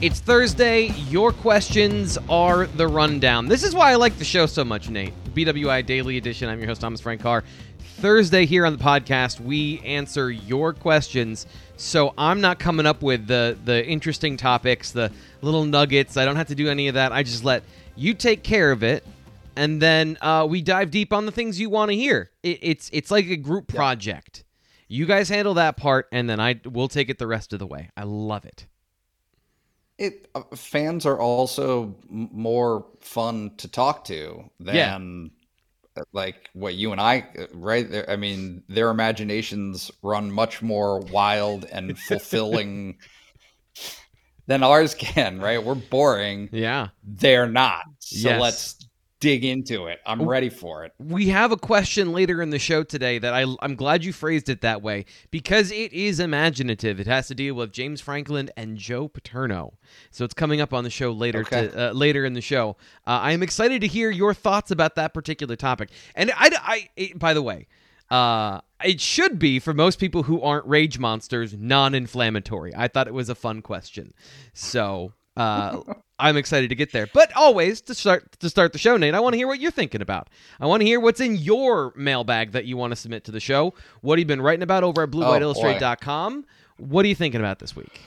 It's Thursday. Your questions are the rundown. This is why I like the show so much, Nate. BWI Daily Edition. I'm your host, Thomas Frank Carr. Thursday here on the podcast, we answer your questions. So I'm not coming up with the interesting topics, the little nuggets. I don't have to do any of that. I just let you take care of it. And then we dive deep on the things you want to hear. It's like a group project. You guys handle that part, and then we'll take it the rest of the way. I love it. Fans are also more fun to talk to than like what you and I, right? I mean, their imaginations run much more wild and fulfilling than ours can, right? We're boring. Yeah. They're not. So let's dig into it. I'm ready for it. We have a question later in the show today that I'm glad you phrased it that way because it is imaginative. It has to deal with James Franklin and Joe Paterno. So it's coming up on the show later later in the show. I am excited to hear your thoughts about that particular topic. And by the way, it should be, for most people who aren't rage monsters, non-inflammatory. I thought it was a fun question. So... I'm excited to get there, but always to start the show, Nate, I want to hear what you're thinking about. I want to hear what's in your mailbag that you want to submit to the show. What have you been writing about over at BlueWhiteIllustrate.com? What are you thinking about this week?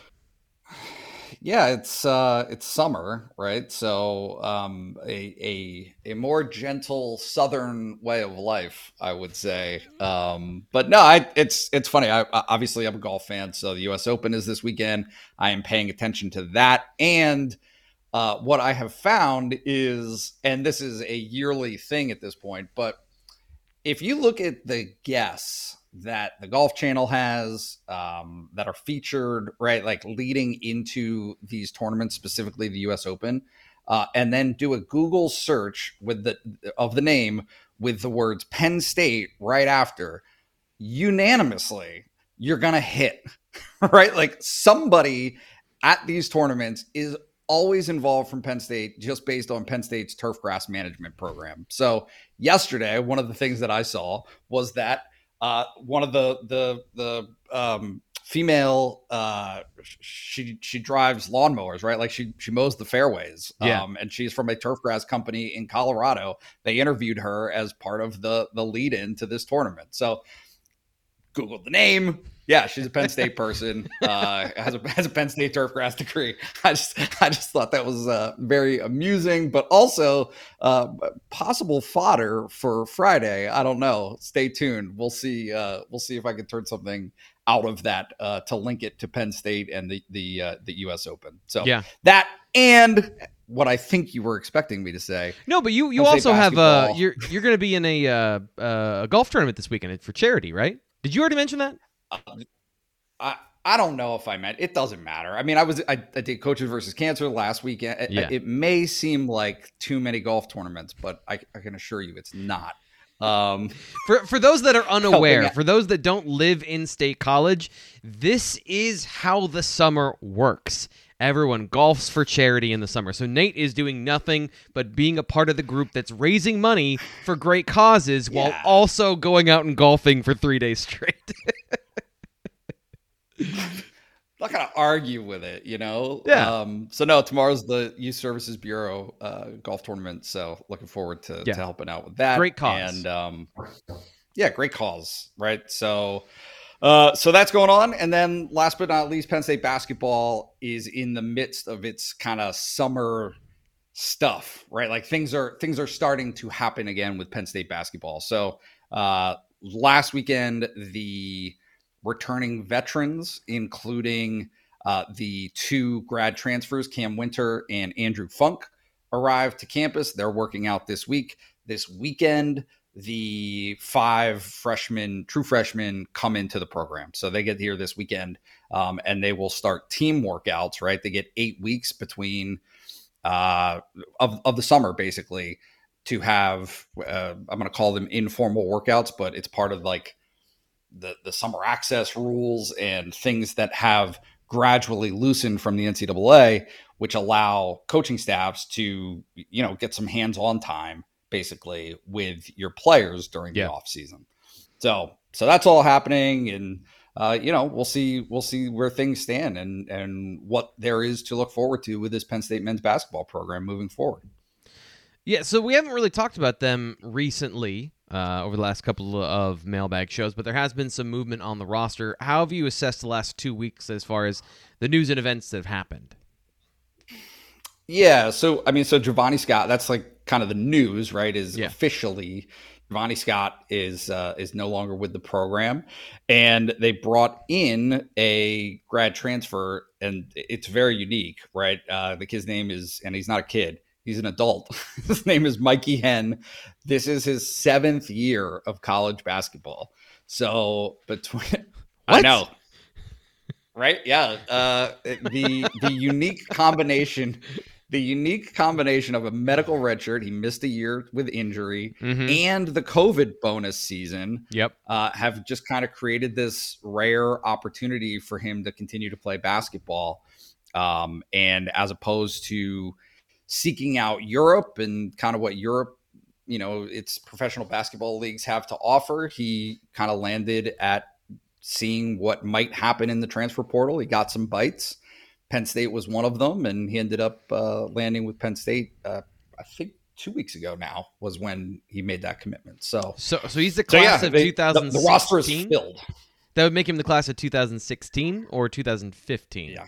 Yeah, it's summer, right? So a more gentle Southern way of life, I would say. But no, it's funny. Obviously, I'm a golf fan, so the U.S. Open is this weekend. I am paying attention to that. And what I have found is, and this is a yearly thing at this point, but if you look at the guests that the Golf Channel has that are featured, right, like leading into these tournaments, specifically the U.S. Open, and then do a Google search with the name with the words Penn State right after, unanimously, you're going to hit, right? Like somebody at these tournaments is always involved from Penn State just based on Penn State's turf grass management program. So yesterday, one of the things that I saw was that one of the female, she drives lawnmowers, right? Like she mows the fairways, and she's from a turf grass company in Colorado. They interviewed her as part of the lead in to this tournament. So Googled the name. Yeah. She's a Penn State person, has a Penn State turf grass degree. I just thought that was very amusing, but also possible fodder for Friday. I don't know. Stay tuned. We'll see if I can turn something out of that to link it to Penn State and the U.S. Open. So that and what I think you were expecting me to say. No, but you also have you're going to be in a golf tournament this weekend for charity, right? Did you already mention that? I don't know if I meant it. Doesn't matter. I mean, I did Coaches versus Cancer last weekend. It may seem like too many golf tournaments, but I can assure you it's not. For those that are unaware, for those that don't live in State College, this is how the summer works. Everyone golfs for charity in the summer. So Nate is doing nothing but being a part of the group that's raising money for great causes while also going out and golfing for 3 days straight. I'm not going to argue with it, you know? Yeah. So no, tomorrow's the Youth Services Bureau golf tournament. So looking forward to helping out with that. Great cause. And great cause, right? So... so that's going on. And then last but not least, Penn State basketball is in the midst of its kind of summer stuff, right? Like things are starting to happen again with Penn State basketball. So last weekend, the returning veterans, including the two grad transfers, Cam Winter and Andrew Funk, arrived to campus. They're working out this week. This weekend, the five true freshmen come into the program. So they get here this weekend and they will start team workouts, right? They get 8 weeks between of the summer, basically, to have, I'm going to call them informal workouts, but it's part of like the summer access rules and things that have gradually loosened from the NCAA, which allow coaching staffs to, you know, get some hands-on time basically with your players during the off season. So that's all happening. And We'll see where things stand and what there is to look forward to with this Penn State men's basketball program moving forward. Yeah, so we haven't really talked about them recently over the last couple of mailbag shows, but there has been some movement on the roster. How have you assessed the last 2 weeks as far as the news and events that have happened? Yeah, so, I mean, so Giovanni Scott, that's like kind of the news, right, is officially Giovanni Scott is no longer with the program, and they brought in a grad transfer, and it's very unique, right? The kid's name is, and he's not a kid, he's an adult. His name is Mikey Henn. This is his 7th year of college basketball. So between, what? I know, right? Yeah, the unique combination. The unique combination of a medical redshirt, he missed a year with injury, and the COVID bonus season have just kind of created this rare opportunity for him to continue to play basketball. And as opposed to seeking out Europe and kind of what Europe, you know, its professional basketball leagues have to offer, he kind of landed at seeing what might happen in the transfer portal. He got some bites. Penn State was one of them, and he ended up landing with Penn State, I think 2 weeks ago now was when he made that commitment. So he's the class of 2016? The roster is filled. That would make him the class of 2016 or 2015? Yeah.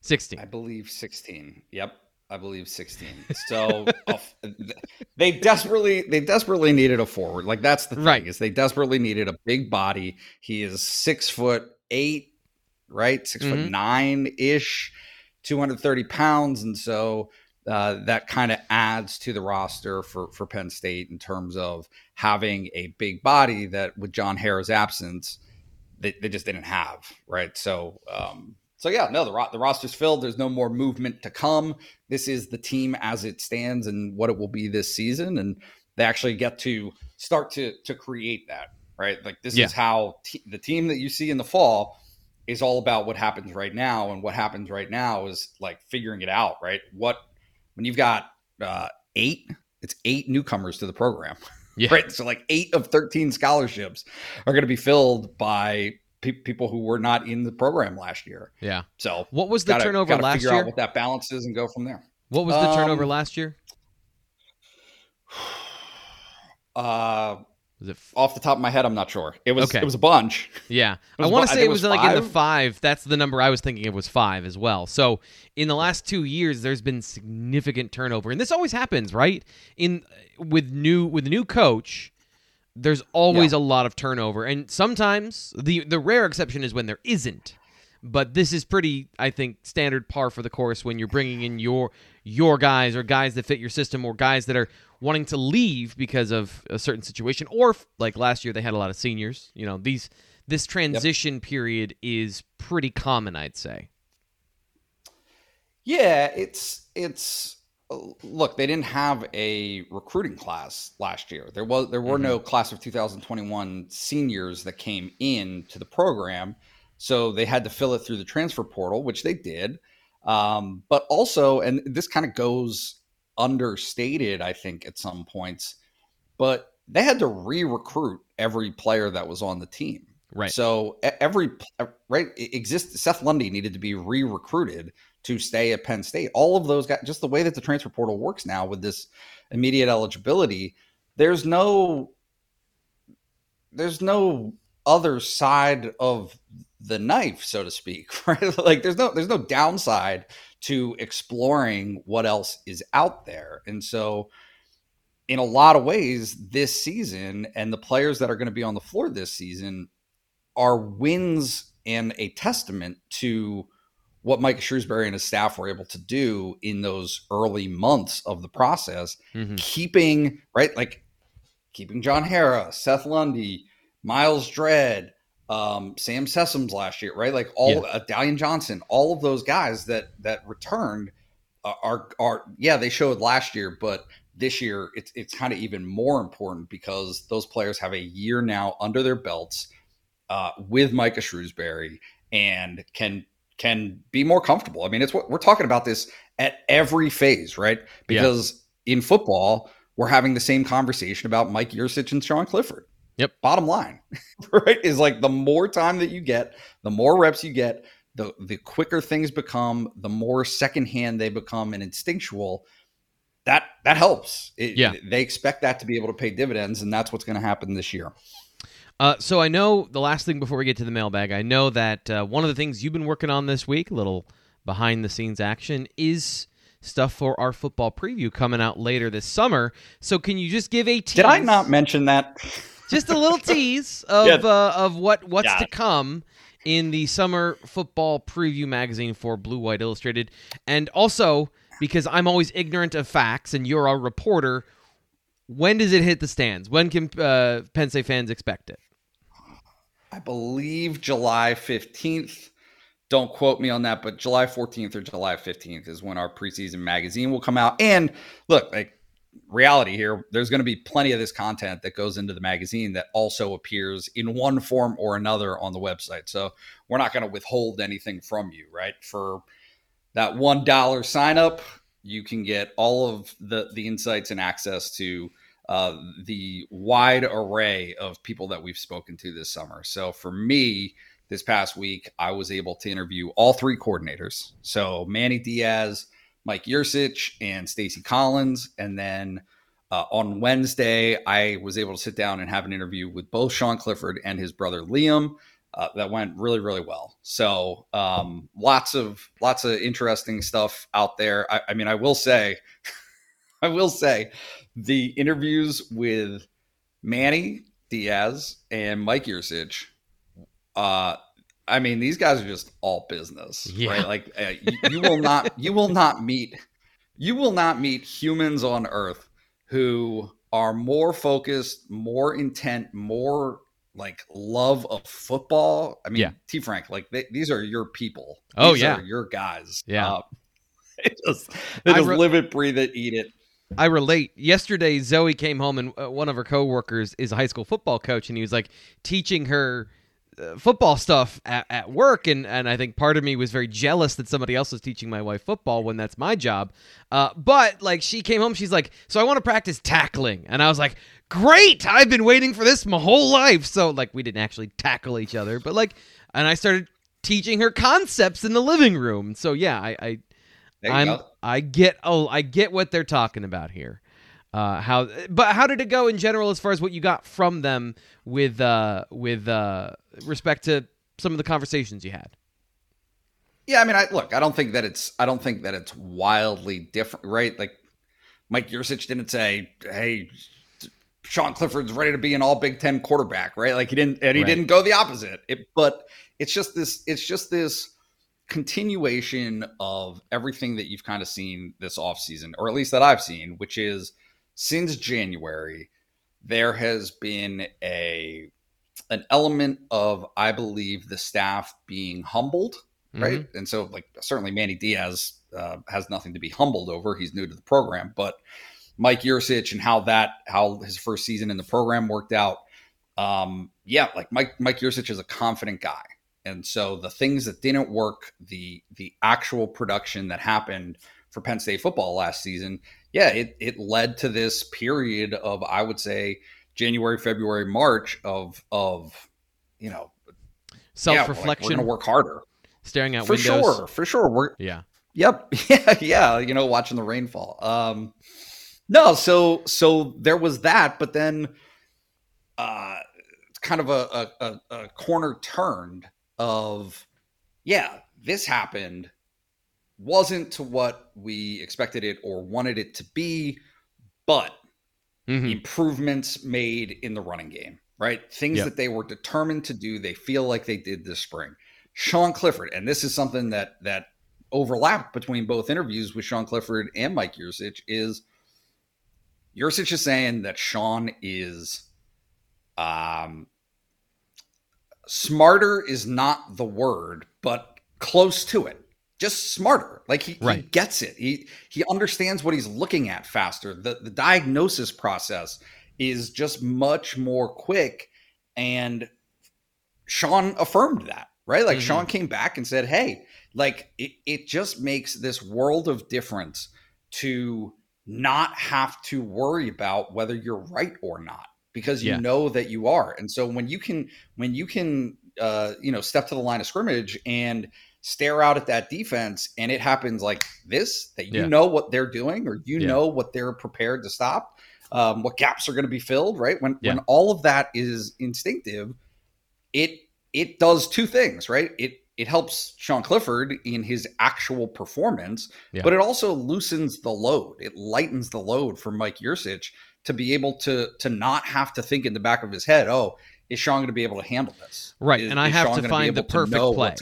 16. I believe 16. Yep. I believe 16. So they desperately needed a forward. Like, that's the thing, is they desperately needed a big body. He is 6'8", right? 6'9" ish, 230 pounds. And so that kind of adds to the roster for Penn State in terms of having a big body that with John Harris' absence, they just didn't have, right? So, the roster's filled. There's no more movement to come. This is the team as it stands and what it will be this season. And they actually get to start to create that, right? Like, this is how the team that you see in the fall is all about what happens right now, and what happens right now is like figuring it out, right? When you've got eight newcomers to the program, right? So like 8 of 13 scholarships are going to be filled by people who were not in the program last year. Yeah. So what was the turnover last year? Figure out what that balance is and go from there. What was the turnover last year? Off the top of my head, I'm not sure. It was It was a bunch. Yeah. I want to say it was like in the 5. That's the number I was thinking of, was 5 as well. So in the last 2 years, there's been significant turnover. And this always happens, right? With a new coach, there's always a lot of turnover. And sometimes the rare exception is when there isn't. But this is pretty, I think, standard par for the course when you're bringing in your guys, or guys that fit your system, or guys that are wanting to leave because of a certain situation, or like last year they had a lot of seniors. You know, this transition period is pretty common, I'd say. Yeah, it's look, they didn't have a recruiting class last year. There were no class of 2021 seniors that came in to the program. So they had to fill it through the transfer portal, which they did. But also, and this kind of goes understated, I think, at some points, but they had to re-recruit every player that was on the team. Right. So Seth Lundy needed to be re-recruited to stay at Penn State. All of those guys, just the way that the transfer portal works now with this immediate eligibility, there's no other side of the knife, so to speak, right? Like, there's no downside to exploring what else is out there. And so in a lot of ways this season, and the players that are going to be on the floor this season, are wins and a testament to what Micah Shrewsberry and his staff were able to do in those early months of the process, keeping John Harris, Seth Lundy, Miles Dredd, Sam Sessoms last year, right? Like Dalian Johnson, all of those guys that returned are they showed last year, but this year it's kind of even more important because those players have a year now under their belts with Micah Shrewsberry and can be more comfortable. I mean, it's what we're talking about this at every phase, right? Because in football, we're having the same conversation about Mike Yurcich and Sean Clifford. Yep. Bottom line, right, is like the more time that you get, the more reps you get, the quicker things become, the more secondhand they become and instinctual. That helps. They expect that to be able to pay dividends, and that's what's going to happen this year. So I know the last thing before we get to the mailbag, I know that one of the things you've been working on this week, a little behind-the-scenes action, is stuff for our football preview coming out later this summer. So can you just give a tease? Did I not mention that? Just a little tease of of what's to come in the summer football preview magazine for Blue White Illustrated. And also, because I'm always ignorant of facts and you're our reporter, when does it hit the stands? When can Penn State fans expect it? I believe July 15th. Don't quote me on that, but July 14th or July 15th is when our preseason magazine will come out. And look, like, reality here, there's going to be plenty of this content that goes into the magazine that also appears in one form or another on the website. So we're not going to withhold anything from you, right? For that $1 sign up, you can get all of the insights and access to the wide array of people that we've spoken to this summer. So for me, this past week, I was able to interview all three coordinators. So Manny Diaz, Mike Yurcich, and Stacey Collins. And then on Wednesday, I was able to sit down and have an interview with both Sean Clifford and his brother Liam. That went really, really well. So lots of interesting stuff out there. I mean, I will say the interviews with Manny Diaz and Mike Yurcich, I mean, these guys are just all business, right? Like you will not meet humans on earth who are more focused, more intent, more like love of football. I mean, T. Frank, like these are your people. These are your guys. Yeah, they just live it, breathe it, eat it. I relate. Yesterday, Zoe came home, and one of her coworkers is a high school football coach, and he was like teaching her football stuff at work, and I think part of me was very jealous that somebody else was teaching my wife football when that's my job. But like, she came home, she's like, "So I want to practice tackling," and I was like, "Great! I've been waiting for this my whole life." So like, we didn't actually tackle each other, but like, and I started teaching her concepts in the living room. So yeah, I get what they're talking about here. How did it go in general as far as what you got from them with respect to some of the conversations you had? Yeah, I mean, I don't think that it's wildly different, right? Like, Mike Yurcich didn't say, "Hey, Sean Clifford's ready to be an all Big Ten quarterback," right? Like, he didn't go the opposite. But it's just this continuation of everything that you've kind of seen this offseason, or at least that I've seen, which is, since January, there has been an element of, I believe, the staff being humbled, right? And so, like, certainly Manny Diaz has nothing to be humbled over. He's new to the program. But Mike Yurcich and how his first season in the program worked out, like Mike Yurcich is a confident guy. And so the things that didn't work, the actual production that happened for Penn State football last season, it led to this period of, I would say, January, February, March of self-reflection. We're gonna work harder, staring out windows. For sure. Watching the rainfall. So there was that, but then kind of a corner turned of, this happened. Wasn't to what we expected it or wanted it to be, but improvements made in the running game, right? Things that they were determined to do, they feel like they did this spring. Sean Clifford, and this is something that overlapped between both interviews with Sean Clifford and Mike Yurcich, is Yurcich is saying that Sean is smarter is not the word, but close to it. Just smarter. Like he gets it. He understands what he's looking at faster. The diagnosis process is just much more quick. And Sean affirmed that, right? Like Sean came back and said, "Hey, like it just makes this world of difference to not have to worry about whether you're right or not, because you know that you are. And so when you can step to the line of scrimmage and stare out at that defense, and it happens like this, that you know what they're doing, or you know what they're prepared to stop, what gaps are going to be filled, right? When all of that is instinctive, it does two things, right? It helps Sean Clifford in his actual performance, but it also loosens the load. It lightens the load for Mike Yurcich to be able to not have to think in the back of his head, oh, is Sean going to be able to handle this? Right, and I have to find the perfect play.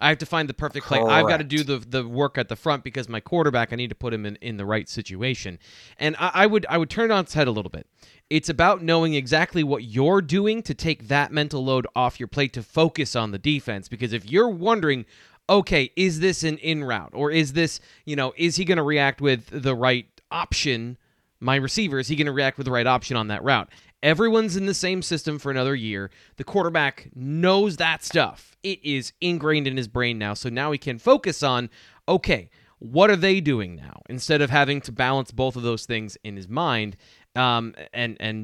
I have to find the perfect play. I've got to do the work at the front because my quarterback, I need to put him in the right situation. And I would turn it on its head a little bit. It's about knowing exactly what you're doing to take that mental load off your plate to focus on the defense. Because if you're wondering, okay, is this an in route? Or is this, is he going to react with the right option? My receiver, is he going to react with the right option on that route? Everyone's in the same system for another year. The quarterback knows that stuff. It is ingrained in his brain now. So now he can focus on, okay, what are they doing now? Instead of having to balance both of those things in his mind. And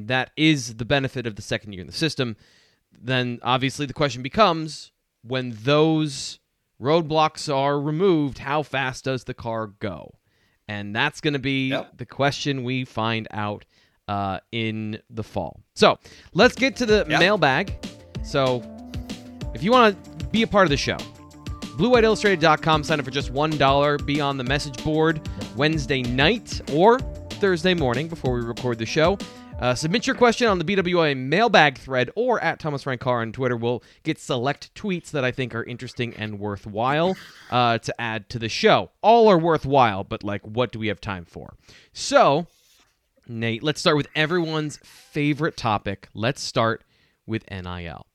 that is the benefit of the second year in the system. Then obviously the question becomes, when those roadblocks are removed, how fast does the car go? And that's going to be the question we find out in the fall. So let's get to the mailbag. So if you want to be a part of the show, BlueWhiteIllustrated.com, sign up for just $1, be on the message board Wednesday night or Thursday morning before we record the show. Submit your question on the BWI mailbag thread or at Thomas Frank Carr on Twitter. We'll get select tweets that I think are interesting and worthwhile to add to the show. All are worthwhile, but what do we have time for? So, Nate, let's start with everyone's favorite topic. Let's start with NIL.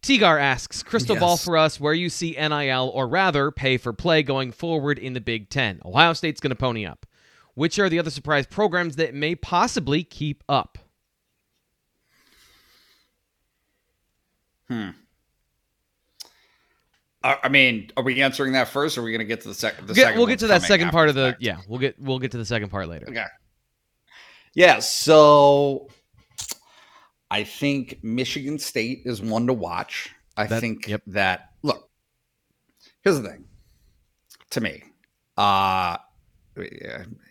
Tigar asks, crystal ball for us, where you see NIL, or rather pay for play, going forward in the Big Ten. Ohio State's going to pony up. Which are the other surprise programs that may possibly keep up? I mean, are we answering that first, or are we going to get to the second? We'll get to that second part of the We'll get to the second part later. Okay. Yeah, so I think Michigan State is one to watch. Look, here's the thing. To me,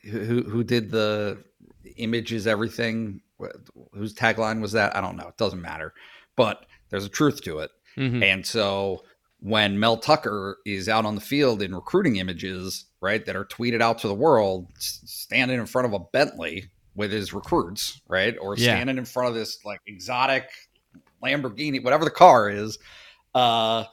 who did the image is everything? Whose tagline was that? I don't know. It doesn't matter. But there's a truth to it. Mm-hmm. And so when Mel Tucker is out on the field in recruiting images, right, that are tweeted out to the world, standing in front of a Bentley with his recruits, right, or standing in front of this exotic Lamborghini, whatever the car is, that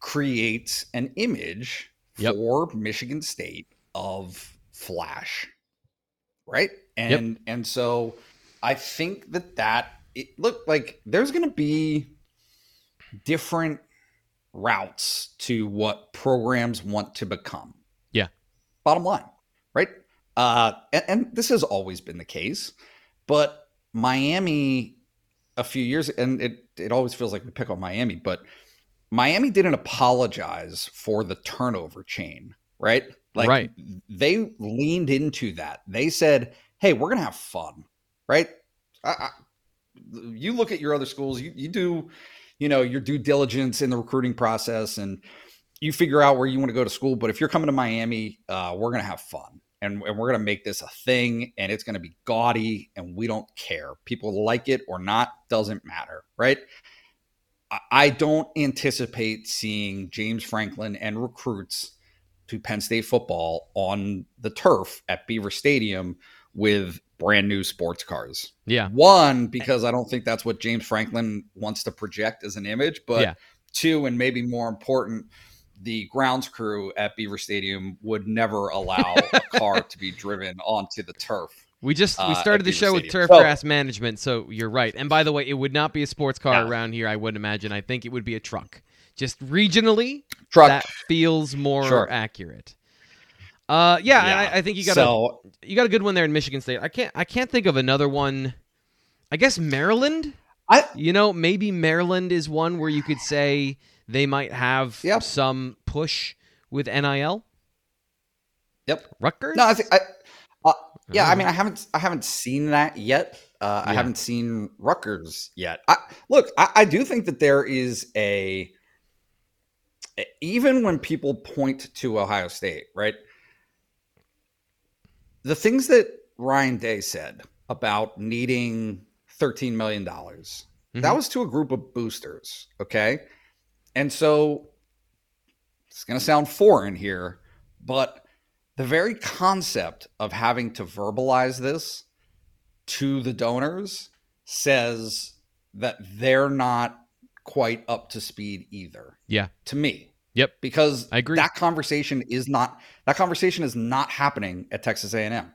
creates an image for Michigan State of flash, right? And and so I think that look, there's going to be different routes to what programs want to become. Yeah. Bottom line, right? And this has always been the case, but Miami a few years, and it always feels like we pick on Miami, but Miami didn't apologize for the turnover chain, right? They leaned into that. They said, hey, we're going to have fun, right? You look at your other schools, you do, your due diligence in the recruiting process, and you figure out where you want to go to school. But if you're coming to Miami, we're going to have fun, and we're going to make this a thing, and it's going to be gaudy, and we don't care. People like it or not, doesn't matter, right? I don't anticipate seeing James Franklin and recruits to Penn State football on the turf at Beaver Stadium with brand new sports cars. Yeah. One, because I don't think that's what James Franklin wants to project as an image, but two, and maybe more important, the grounds crew at Beaver Stadium would never allow a car to be driven onto the turf. We started the show with turf grass management, so you're right. And by the way, it would not be a sports car around here, I wouldn't imagine. I think it would be a truck. Just regionally, that feels more accurate. I think you got a good one there in Michigan State. I can't think of another one. I guess Maryland. Maybe Maryland is one where you could say they might have some push with NIL. Yep. Rutgers? No, I think I haven't seen that yet. I haven't seen Rutgers yet. I do think that there is a, even when people point to Ohio State, right? The things that Ryan Day said about needing $13 million, mm-hmm. that was to a group of boosters. Okay. And so it's going to sound foreign here, but the very concept of having to verbalize this to the donors says that they're not quite up to speed either. Yeah. To me. Yep. Because I agree. That conversation is not happening at Texas A&M.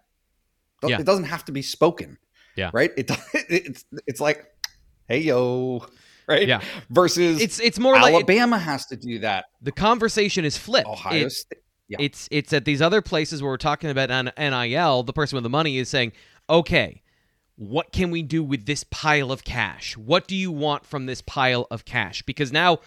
Yeah. It doesn't have to be spoken. Yeah. Right. It's like, hey, yo. Right. Yeah. Versus it's more Alabama like has to do that. The conversation is flipped. Ohio State. Yeah. It's at these other places where we're talking about NIL. The person with the money is saying, okay, what can we do with this pile of cash? What do you want from this pile of cash? Because now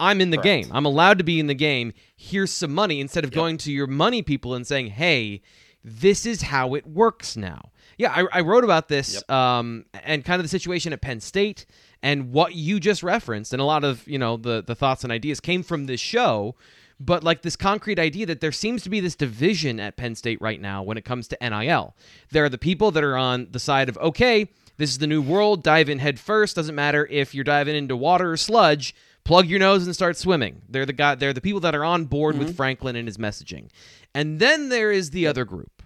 I'm in the game. I'm allowed to be in the game. Here's some money. Instead of going to your money people and saying, hey, this is how it works now. Yeah, I wrote about this and kind of the situation at Penn State and what you just referenced. And a lot of, you know, the thoughts and ideas came from this show. But like this concrete idea that there seems to be this division at Penn State right now when it comes to NIL. There are the people that are on the side of, okay, this is the new world, dive in head first. Doesn't matter if you're diving into water or sludge, plug your nose and start swimming. They're the people that are on board mm-hmm. with Franklin and his messaging. And then there is the other group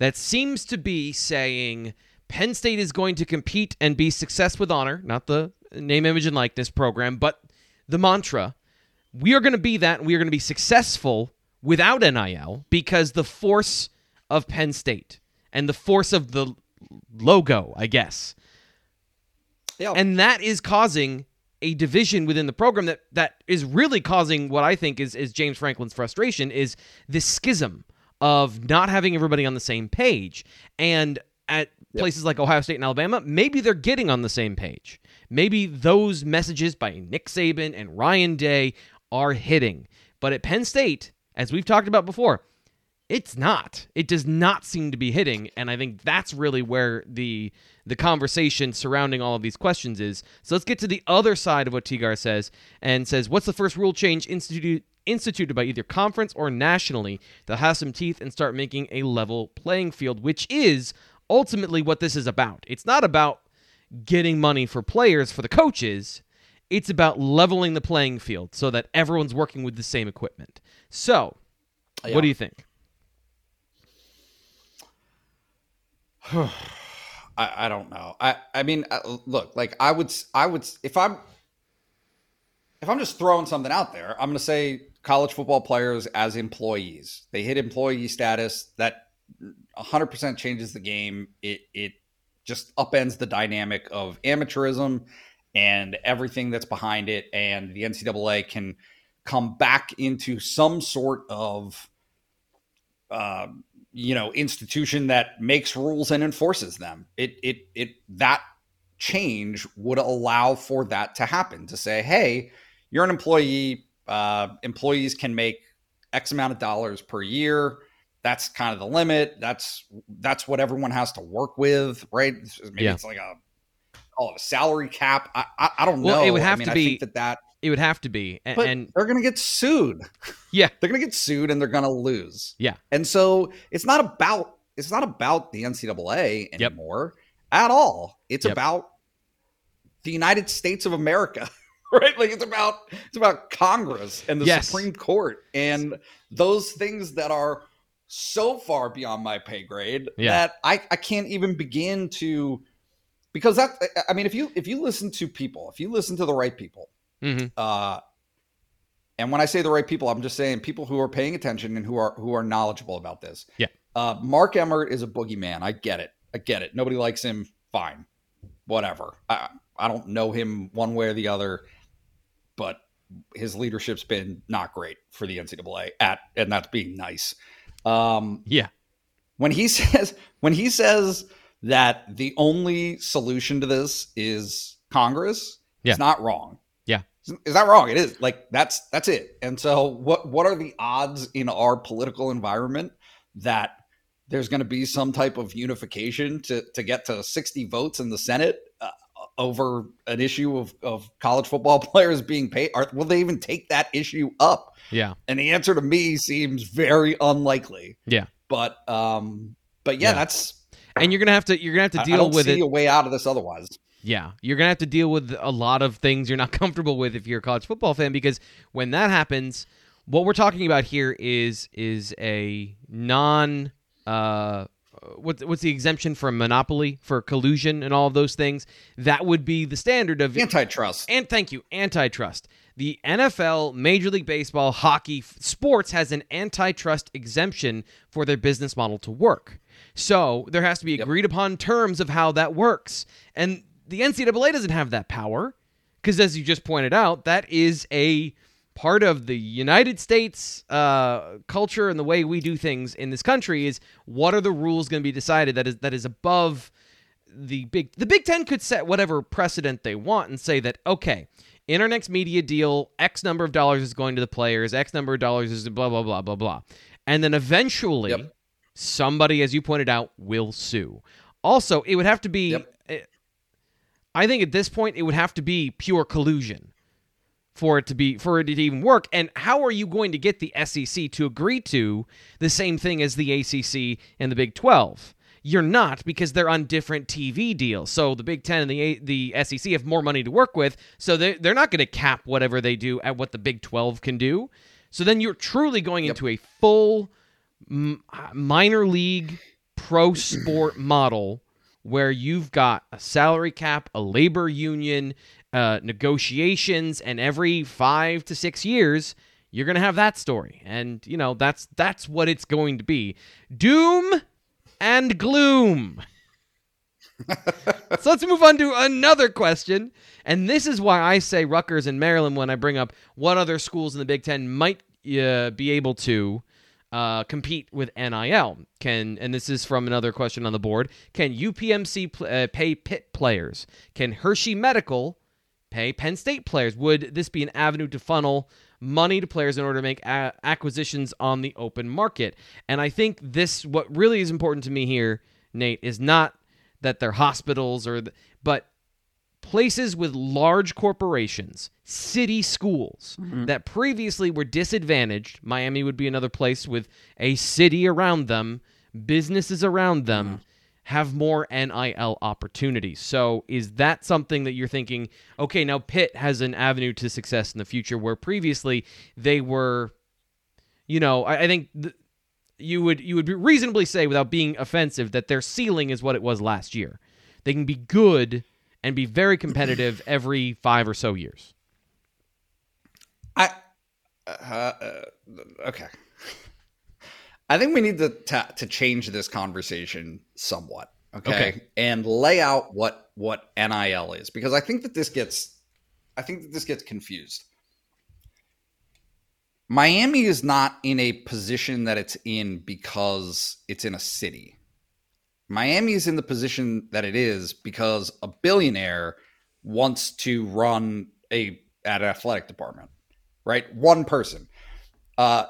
that seems to be saying Penn State is going to compete and be success with honor, not the name, image, and likeness program, but the mantra. We are going to be that, and we are going to be successful without NIL because the force of Penn State and the force of the logo, I guess. Yeah. And that is causing a division within the program that is really causing what I think is James Franklin's frustration, is this schism of not having everybody on the same page. And at places like Ohio State and Alabama, maybe they're getting on the same page. Maybe those messages by Nick Saban and Ryan Day are hitting. But at Penn State, as we've talked about before, it's not. It does not seem to be hitting, and I think that's really where the conversation surrounding all of these questions is. So let's get to the other side of what Tigar says, and says, what's the first rule change instituted by either conference or nationally that has some teeth and start making a level playing field, which is ultimately what this is about. It's not about getting money for players, for the coaches. It's about leveling the playing field so that everyone's working with the same equipment. So, what do you think? I don't know. I mean, look, like I would, if I'm just throwing something out there, I'm going to say college football players as employees. They hit employee status. That 100% changes the game. It just upends the dynamic of amateurism and everything that's behind it. And the NCAA can come back into some sort of, institution that makes rules and enforces them. That change would allow for that to happen, to say, hey, you're an employee, employees can make X amount of dollars per year. That's kind of the limit. That's what everyone has to work with, right? Maybe it's like a salary cap. I don't know. It would have to be. I think that it would have to be. And they're going to get sued. Yeah. They're going to get sued and they're going to lose. Yeah. And so it's not about the NCAA anymore at all. It's about the United States of America, right? Like it's about Congress and the Supreme Court and those things that are so far beyond my pay grade that I can't even begin to, because that, I mean, if you listen to people, if you listen to the right people, mm-hmm. And when I say the right people, I'm just saying people who are paying attention and who are knowledgeable about this. Yeah. Mark Emmert is a boogeyman. I get it. Nobody likes him. Fine. Whatever. I don't know him one way or the other, but his leadership's been not great for the NCAA and that's being nice. When he says that the only solution to this is Congress, it's not wrong. Is that wrong? It is. Like that's it. And so what are the odds in our political environment that there's going to be some type of unification to get to 60 votes in the Senate over an issue of college football players being paid? Will they even take that issue up? Yeah. And the answer to me seems very unlikely. Yeah. But yeah, that's, and you're going to have to deal with it. I don't see a way out of this otherwise. Yeah, you're going to have to deal with a lot of things you're not comfortable with if you're a college football fan, because when that happens, what we're talking about here is a non what's the exemption for monopoly, for collusion and all of those things? That would be the standard of antitrust. And thank you, antitrust. The NFL, Major League Baseball, hockey, sports has an antitrust exemption for their business model to work. So there has to be agreed upon terms of how that works. And the NCAA doesn't have that power because, as you just pointed out, that is a part of the United States culture and the way we do things in this country is what are the rules going to be decided that is above the Big Ten could set whatever precedent they want and say that, okay, in our next media deal, X number of dollars is going to the players, X number of dollars is blah, blah, blah, blah, blah. And then eventually somebody, as you pointed out, will sue. Also, it would have to be... I think at this point it would have to be pure collusion for it to even work. And how are you going to get the SEC to agree to the same thing as the ACC and the Big 12? You're not, because they're on different TV deals. So the Big 10 and the SEC have more money to work with, so they're not going to cap whatever they do at what the Big 12 can do. So then you're truly going into a full minor league pro sport model where you've got a salary cap, a labor union, negotiations, and every 5 to 6 years, you're going to have that story. And, you know, that's what it's going to be. Doom and gloom. So let's move on to another question. And this is why I say Rutgers and Maryland when I bring up what other schools in the Big Ten might be able to compete with NIL. And this is from another question on the board. Can UPMC pay Pitt players? Can Hershey Medical pay Penn State players? Would this be an avenue to funnel money to players in order to make acquisitions on the open market? And I think this, what really is important to me here, Nate, is not that they're hospitals but places with large corporations, city schools that previously were disadvantaged. Miami would be another place with a city around them, businesses around them, have more NIL opportunities. So is that something that you're thinking, okay, now Pitt has an avenue to success in the future where previously they were, you know, I think you would reasonably say without being offensive that their ceiling is what it was last year. They can be good and be very competitive every 5 or so years. Okay. I think we need to change this conversation somewhat, okay? And lay out what NIL is, because I think that this gets confused. Miami is not in a position that it's in because it's in a city. Miami is in the position that it is because a billionaire wants to run an athletic department, right? One person. Like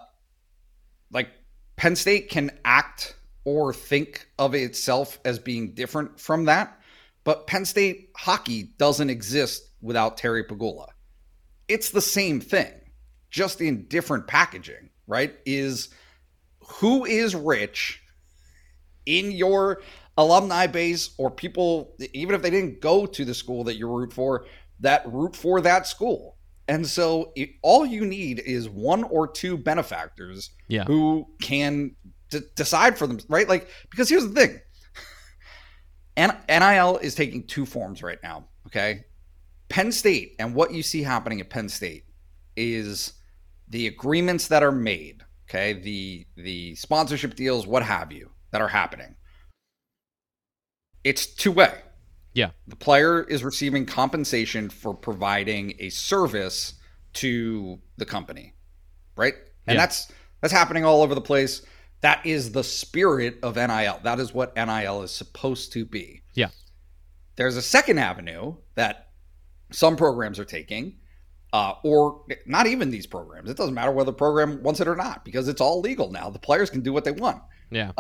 Penn State can act or think of itself as being different from that, but Penn State hockey doesn't exist without Terry Pegula. It's the same thing, just in different packaging, right? Is who is rich in your alumni base, or people, even if they didn't go to the school that you root for that school. And so all you need is one or two benefactors who can decide for them, right? Like, because here's the thing. NIL is taking two forms right now, okay? Penn State, and what you see happening at Penn State is the agreements that are made, okay? The sponsorship deals, what have you, that are happening. It's two-way. Yeah. The player is receiving compensation for providing a service to the company, right? And that's happening all over the place. That is the spirit of NIL. That is what NIL is supposed to be. Yeah. There's a second avenue that some programs are taking, or not even these programs. It doesn't matter whether the program wants it or not, because it's all legal now. The players can do what they want. Yeah.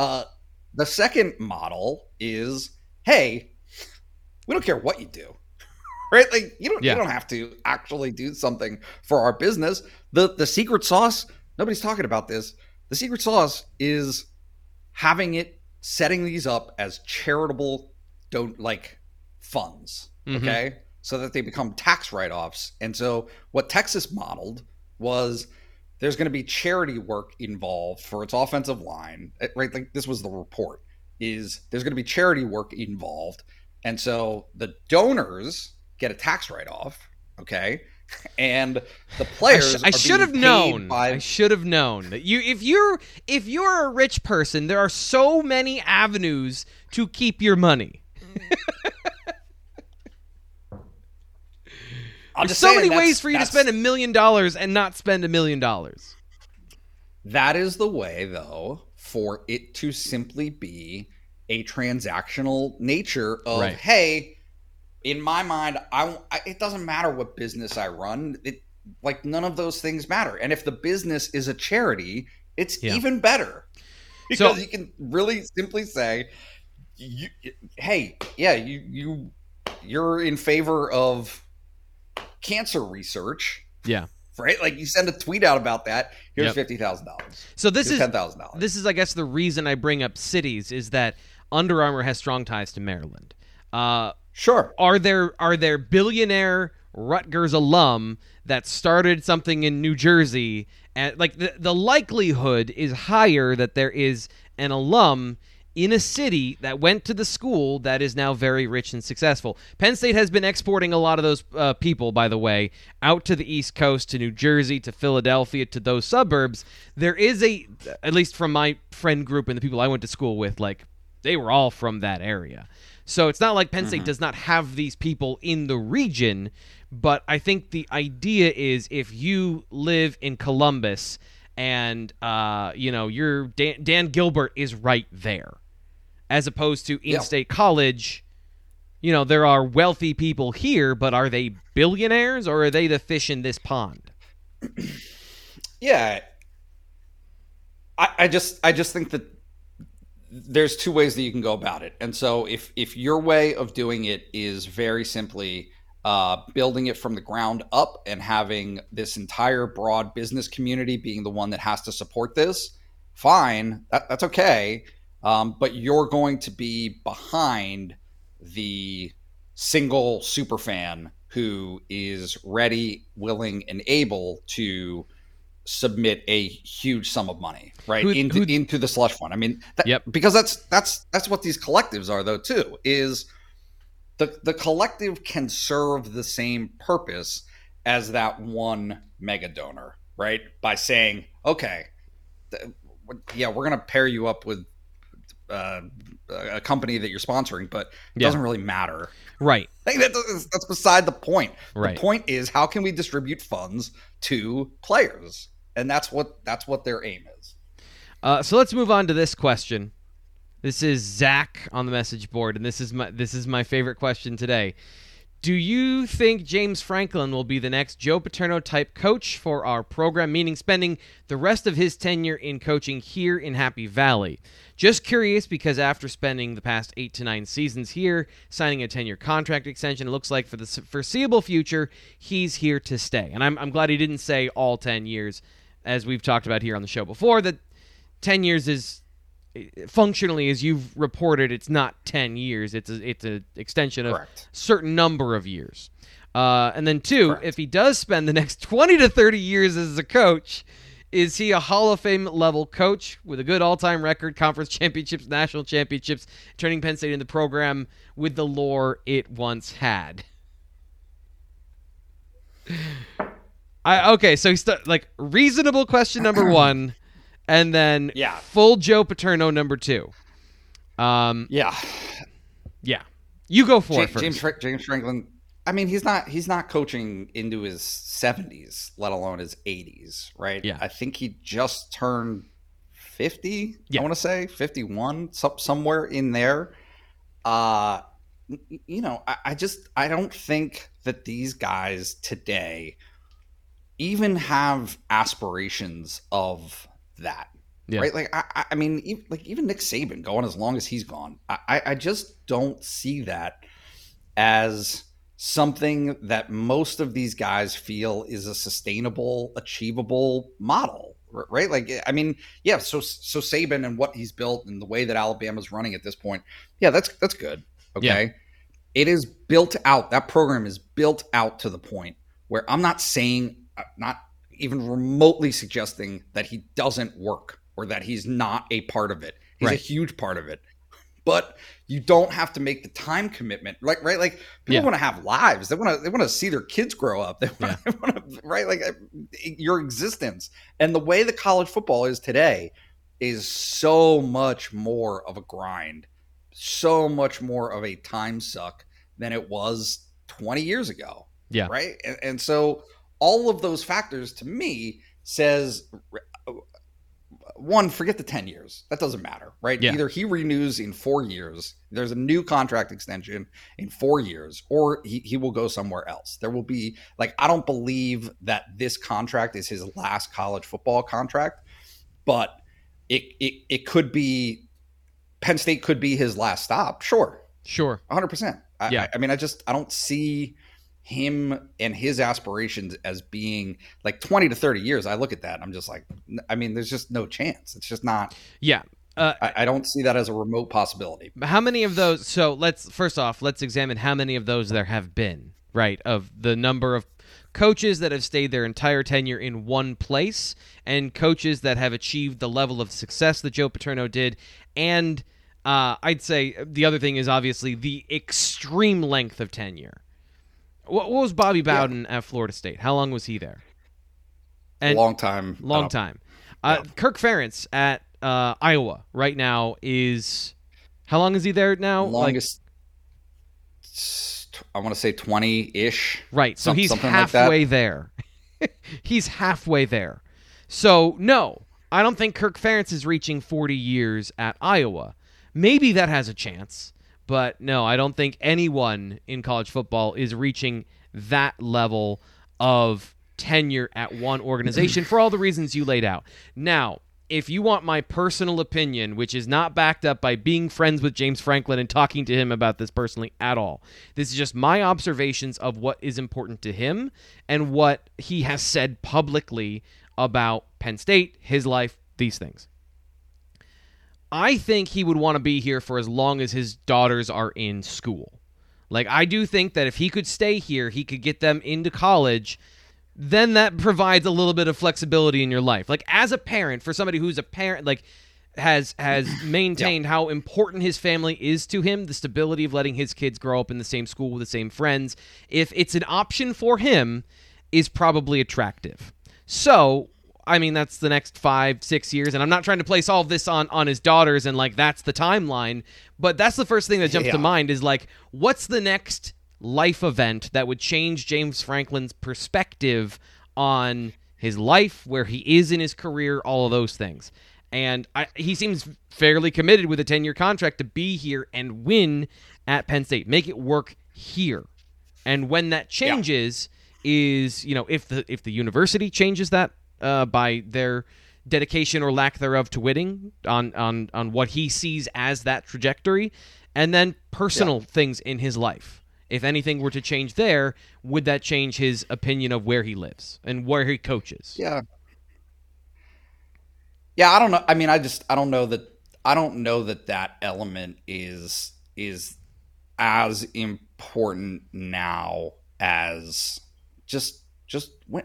The second model is, hey, we don't care what you do, right? Like you don't have to actually do something for our business. The secret sauce, nobody's talking about this. The secret sauce is having it, setting these up as charitable funds, mm-hmm. okay? So that they become tax write-offs. And so what Texas modeled was there's going to be charity work involved for its offensive line, right? Like this was the report, is there's going to be charity work involved. And so the donors get a tax write-off, okay? And the players I should have known that if you're a rich person, there are so many avenues to keep your money. There's so many ways for you to spend $1 million and not spend $1 million. That is the way, though, for it to simply be a transactional nature of, right. Hey, in my mind, I it doesn't matter what business I run. None of those things matter. And if the business is a charity, it's even better. Because you can really simply say, you're in favor of cancer research. Yeah. Right? Like you send a tweet out about that. Here's $50,000. So this is $10,000. This is, I guess, the reason I bring up cities is that Under Armour has strong ties to Maryland. Sure. Are there billionaire Rutgers alum that started something in New Jersey, and the likelihood is higher that there is an alum in a city that went to the school that is now very rich and successful. Penn State has been exporting a lot of those people, by the way, out to the East Coast, to New Jersey, to Philadelphia, to those suburbs. There is at least from my friend group and the people I went to school with, they were all from that area. So it's not like Penn State does not have these people in the region, but I think the idea is if you live in Columbus and, your Dan Gilbert is right there, as opposed to in-state college, there are wealthy people here, but are they billionaires or are they the fish in this pond? Yeah. I just think that there's two ways that you can go about it. And so if your way of doing it is very simply building it from the ground up and having this entire broad business community being the one that has to support this, fine, that's okay. But you're going to be behind the single superfan who is ready, willing, and able to submit a huge sum of money into the slush fund. I mean, because that's what these collectives are, though, too, is the collective can serve the same purpose as that one mega donor, right? By saying, okay, we're going to pair you up with a company that you're sponsoring, but it doesn't really matter. Right. That's beside the point. Right. The point is, how can we distribute funds to players? And that's what their aim is. So let's move on to this question. This is Zach on the message board, and this is my favorite question today. Do you think James Franklin will be the next Joe Paterno type coach for our program, meaning spending the rest of his tenure in coaching here in Happy Valley? Just curious, because after spending the past 8 to 9 seasons here, signing a 10-year contract extension, it looks like for the foreseeable future, he's here to stay. And I'm glad he didn't say all 10 years, as we've talked about here on the show before, that 10 years is functionally, as you've reported, it's not 10 years. It's an extension of a certain number of years. And then two, if he does spend the next 20 to 30 years as a coach, is he a Hall of Fame level coach with a good all-time record, conference championships, national championships, turning Penn State into the program with the lore it once had? So he's reasonable question number one. And then full Joe Paterno number two. You go for it first. James Franklin, I mean, he's not coaching into his 70s, let alone his 80s, right? Yeah. I think he just turned 50, I want to say, 51, somewhere in there. I don't think that these guys today even have aspirations of that Yeah. Right? Like, I mean, even Nick Saban going as long as he's gone. I just don't see that as something that most of these guys feel is a sustainable, achievable model, right? Like, I mean, yeah, so Saban and what he's built and the way that Alabama's running at this point, yeah, that's good, okay? Yeah. It is built out. That program is built out to the point where I'm not saying, not even remotely suggesting that he doesn't work or that he's not a part of it. He's right. A huge part of it. But you don't have to make the time commitment, like right? Like people yeah. want to have lives. They want to see their kids grow up. They want to, right? Like your existence and the way that college football is today is so much more of a grind, so much more of a time suck than it was 20 years ago. Yeah. Right. And so all of those factors to me says, one, forget the 10 years. That doesn't matter, right? Yeah. Either he renews in 4 years, there's a new contract extension in 4 years, or he will go somewhere else. There will be, like, I don't believe that this contract is his last college football contract, but it could be, Penn State could be his last stop. Sure. 100%. Yeah. I mean, I don't see him and his aspirations as being like 20 to 30 years. I look at that. I'm just like, I mean, there's just no chance. It's just not. Yeah. I don't see that as a remote possibility. How many of those? So let's examine how many of those there have been, right? Of the number of coaches that have stayed their entire tenure in one place and coaches that have achieved the level of success that Joe Paterno did. And I'd say the other thing is obviously the extreme length of tenure. What was Bobby Bowden at Florida State? How long was he there? Long time. Kirk Ferentz at Iowa right now is... How long is he there now? Longest... I want to say 20-ish. Right, so he's halfway like there. He's halfway there. So, no, I don't think Kirk Ferentz is reaching 40 years at Iowa. Maybe that has a chance. But no, I don't think anyone in college football is reaching that level of tenure at one organization for all the reasons you laid out. Now, if you want my personal opinion, which is not backed up by being friends with James Franklin and talking to him about this personally at all, this is just my observations of what is important to him and what he has said publicly about Penn State, his life, these things. I think he would want to be here for as long as his daughters are in school. Like, I do think that if he could stay here, he could get them into college, then that provides a little bit of flexibility in your life. Like, as a parent, for somebody who's a parent, like, has maintained how important his family is to him, the stability of letting his kids grow up in the same school with the same friends, if it's an option for him, is probably attractive. So... I mean, that's the next 5-6 years, and I'm not trying to place all of this on his daughters and, like, that's the timeline, but that's the first thing that jumps to mind is, like, what's the next life event that would change James Franklin's perspective on his life, where he is in his career, all of those things. And he seems fairly committed with a 10-year contract to be here and win at Penn State. Make it work here. And when that changes is, you know, if the university changes that, by their dedication or lack thereof to winning on what he sees as that trajectory, and then personal things in his life. If anything were to change there, would that change his opinion of where he lives and where he coaches? Yeah. Yeah, I don't know. I mean, I don't know that that element is as important now as just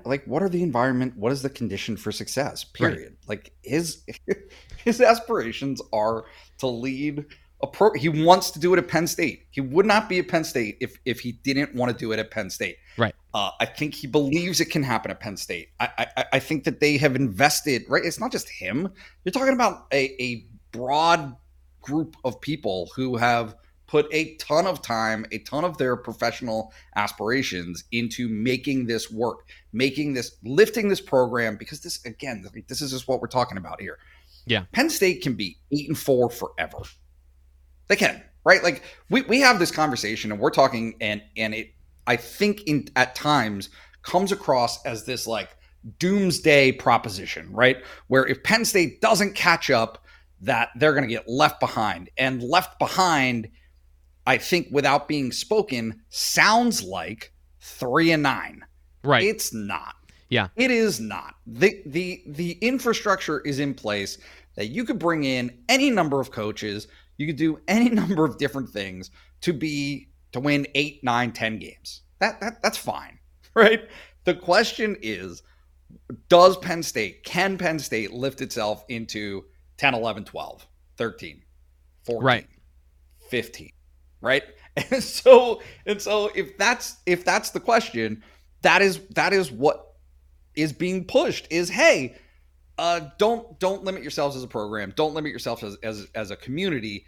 like, what are the environment? What is the condition for success? Period. Right. Like his aspirations are to lead a pro. He wants to do it at Penn State. He would not be at Penn State if he didn't want to do it at Penn State. Right. I think he believes it can happen at Penn State. I think that they have invested. Right. It's not just him. You're talking about a broad group of people who have put a ton of time, a ton of their professional aspirations into making this work, lifting this program, because this, again, this is just what we're talking about here. Yeah. Penn State can be 8-4 forever. They can, right? Like we have this conversation and we're talking and it, I think at times comes across as this, like, doomsday proposition, right? Where if Penn State doesn't catch up, that they're going to get left behind. And left behind, I think, without being spoken, sounds like 3-9. Right. It's not. Yeah. It is not. The infrastructure is in place that you could bring in any number of coaches. You could do any number of different things to win 8, 9, 10 games. That's fine, right? The question is, can Penn State lift itself into 10, 11, 12, 13, 14, right, 15, right? And so if that's the question, that is what is being pushed is, hey, don't limit yourselves as a program. Don't limit yourself as a community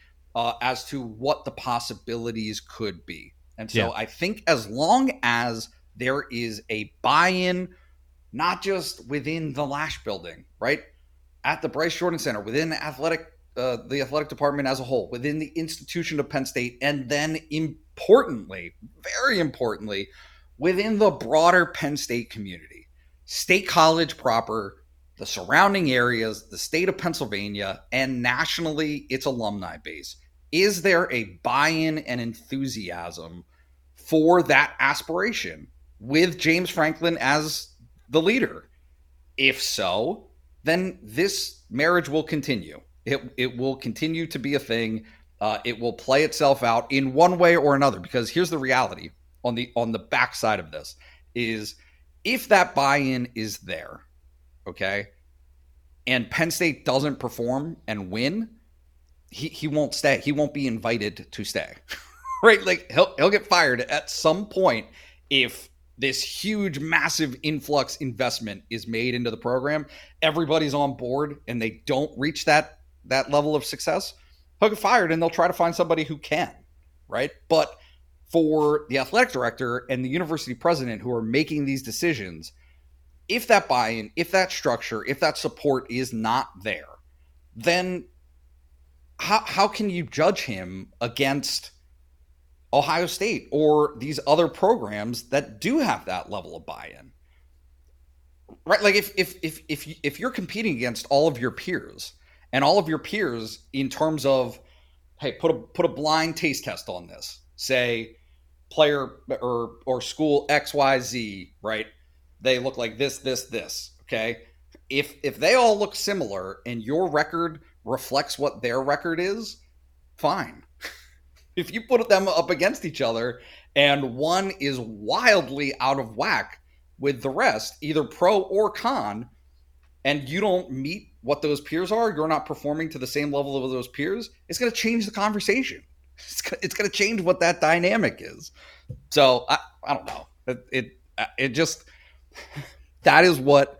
as to what the possibilities could be. And so yeah. I think as long as there is a buy-in, not just within the Lash building, right? At the Bryce Jordan Center, within the athletic department as a whole, within the institution of Penn State, and then importantly, very importantly, within the broader Penn State community, State College proper, the surrounding areas, the state of Pennsylvania, and nationally, its alumni base. Is there a buy-in and enthusiasm for that aspiration with James Franklin as the leader? If so, then this marriage will continue. It will continue to be a thing. It will play itself out in one way or another, because here's the reality on the backside of this is, if that buy-in is there, okay, and Penn State doesn't perform and win, he won't stay. He won't be invited to stay, right? Like he'll get fired at some point if this huge, massive influx investment is made into the program. Everybody's on board and they don't reach that level of success. He'll get fired and they'll try to find somebody who can, right? But for the athletic director and the university president who are making these decisions, if that buy-in, if that structure, if that support is not there, then how can you judge him against Ohio State or these other programs that do have that level of buy-in? Right? Like if you're competing against all of your peers, and all of your peers in terms of, hey, put a blind taste test on this, say player or school XYZ, right? They look like this, this, this, okay? If they all look similar and your record reflects what their record is, fine. If you put them up against each other and one is wildly out of whack with the rest, either pro or con, and you don't meet what those peers are, you're not performing to the same level of those peers, it's going to change the conversation. It's going to change what that dynamic is. So I don't know. It just... That is what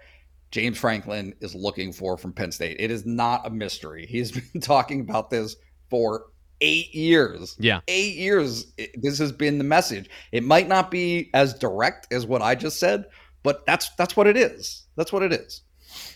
James Franklin is looking for from Penn State. It is not a mystery. He's been talking about this for 8 years. Yeah. 8 years. This has been the message. It might not be as direct as what I just said, but that's what it is. That's what it is.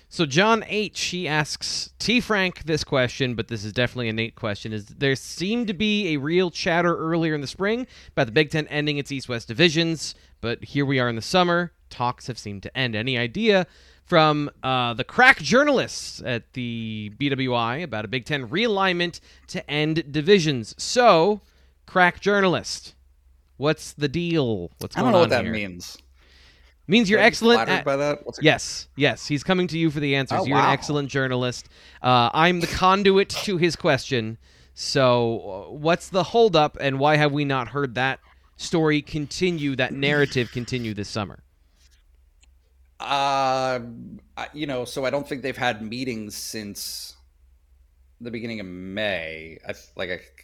So John H., he asks T. Frank this question, but this is definitely a Nate question. Is there seemed to be a real chatter earlier in the spring about the Big Ten ending its East-West divisions, but here we are in the summer. Talks have seemed to end. Any idea from the crack journalists at the BWI about a Big Ten realignment to end divisions? So, crack journalist, what's the deal? What's going on? I don't know what that means. Means you're excellent. By that? Yes. He's coming to you for the answers. Oh, you're an excellent journalist. I'm the conduit to his question. So, what's the holdup, and why have we not heard that story continue? That narrative continue this summer. So I don't think they've had meetings since the beginning of May. I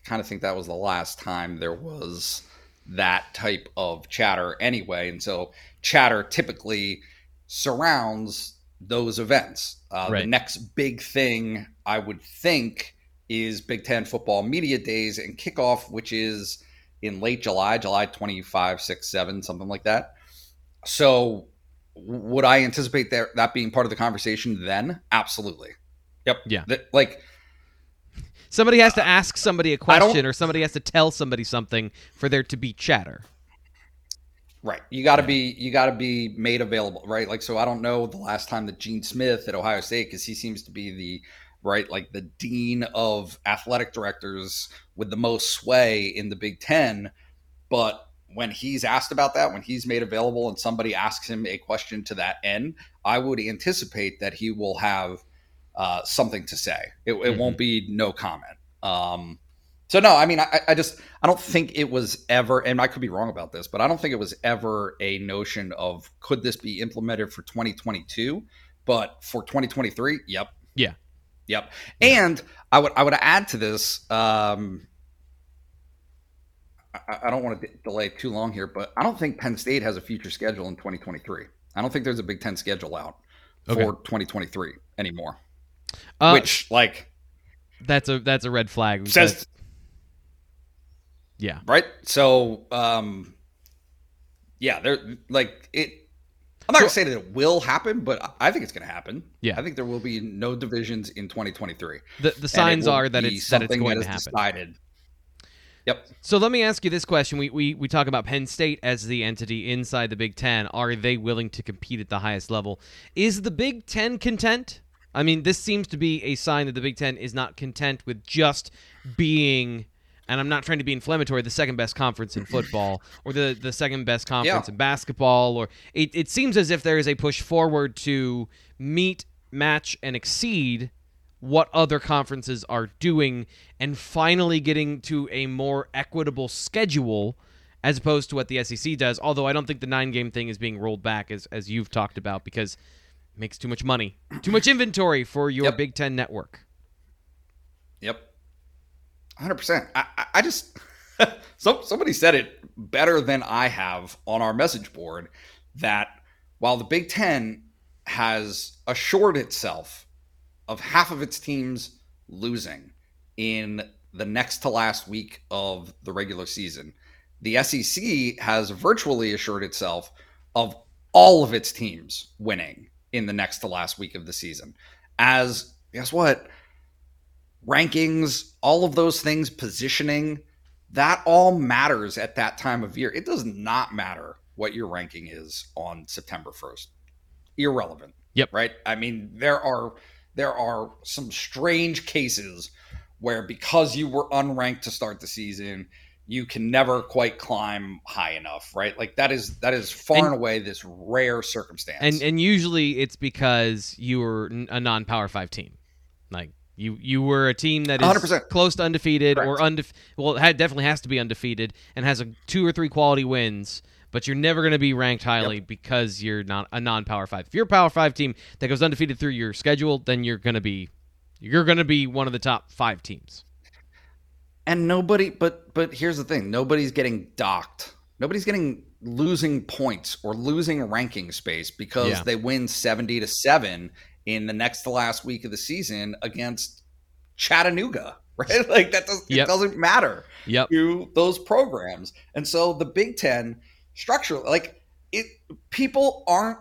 kind of think that was the last time there was that type of chatter anyway. And so chatter typically surrounds those events. Right. The next big thing I would think is Big Ten football media days and kickoff, which is in late July, July 25, 6, 7, something like that. So would I anticipate that being part of the conversation then? Absolutely. Yep. Yeah. Like somebody has to ask somebody a question, or somebody has to tell somebody something for there to be chatter. Right. You got to be made available, right? Like, so I don't know the last time that Gene Smith at Ohio State, because he seems to be the right, like the dean of athletic directors with the most sway in the Big Ten. But when he's asked about that, when he's made available and somebody asks him a question to that end, I would anticipate that he will have something to say. It won't be no comment. So no, I mean, I don't think it was ever, and I could be wrong about this, but I don't think it was ever a notion of, could this be implemented for 2022, but for 2023? Yep. Yeah. Yep. And I would add to this, I don't want to delay too long here, but I don't think Penn State has a future schedule in 2023. I don't think there's a Big Ten schedule out for 2023 anymore, which, like, that's a red flag. Says, yeah. Right. So, yeah, they're like it. I'm not going to say that it will happen, but I think it's going to happen. Yeah. I think there will be no divisions in 2023. The signs are that it's going to happen. Decided. Yep. So let me ask you this question. We talk about Penn State as the entity inside the Big Ten. Are they willing to compete at the highest level? Is the Big Ten content? I mean, this seems to be a sign that the Big Ten is not content with just being, and I'm not trying to be inflammatory, the second best conference in football or the second best conference in basketball. Or it seems as if there is a push forward to meet, match, and exceed what other conferences are doing, and finally getting to a more equitable schedule as opposed to what the SEC does, although I don't think the 9-game thing is being rolled back, as you've talked about, because it makes too much money, too much inventory for your Big Ten network. Yep. 100%. I just – somebody said it better than I have on our message board, that while the Big Ten has assured itself of half of its teams losing in the next to last week of the regular season, the SEC has virtually assured itself of all of its teams winning in the next to last week of the season. As, guess what? Rankings, all of those things, positioning, that all matters at that time of year. It does not matter what your ranking is on September 1st. Irrelevant. Yep. Right? I mean, there are some strange cases where, because you were unranked to start the season, you can never quite climb high enough, right? Like that is far and away this rare circumstance. And usually it's because you were a non-Power 5 team. Like you were a team that is 100%. Close to undefeated. Correct. Or it definitely has to be undefeated and has 2 or 3 quality wins. But you're never going to be ranked highly because you're not a non-Power 5. If you're a Power 5 team that goes undefeated through your schedule, then you're going to be one of the top 5 teams. And nobody, but here's the thing: nobody's getting docked. Nobody's getting losing points or losing ranking space because they win 70-7 in the next to last week of the season against Chattanooga. Right? Like that doesn't it doesn't matter to those programs. And so the Big Ten, structurally, like it, people aren't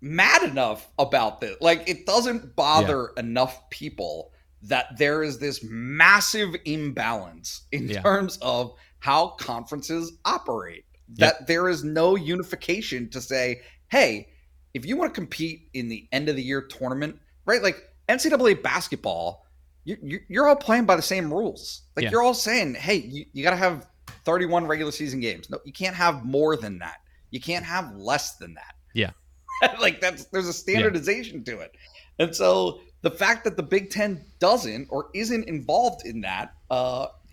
mad enough about this. Like it doesn't bother enough people that there is this massive imbalance in terms of how conferences operate, that there is no unification to say, hey, if you want to compete in the end of the year tournament, right? Like NCAA basketball, you're all playing by the same rules. Like you're all saying, hey, you got to have 31 regular season games. No, you can't have more than that. You can't have less than that. Yeah. Like there's a standardization to it. And so the fact that the Big Ten doesn't or isn't involved in that,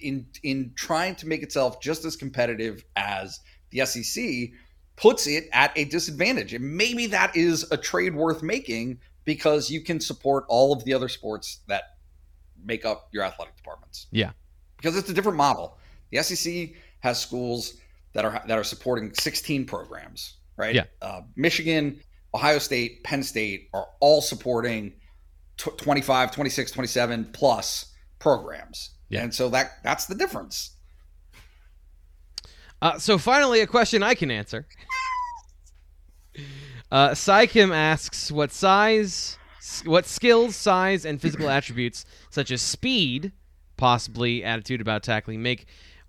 in trying to make itself just as competitive as the SEC, puts it at a disadvantage. And maybe that is a trade worth making, because you can support all of the other sports that make up your athletic departments. Yeah. Because it's a different model. The SEC has schools that are supporting 16 programs, right? Yeah. Michigan, Ohio State, Penn State are all supporting 25, 26, 27 plus programs. Yeah. And so that's the difference. So finally, a question I can answer. Sykim asks, what skills, size, and physical attributes such as speed, possibly attitude about tackling, make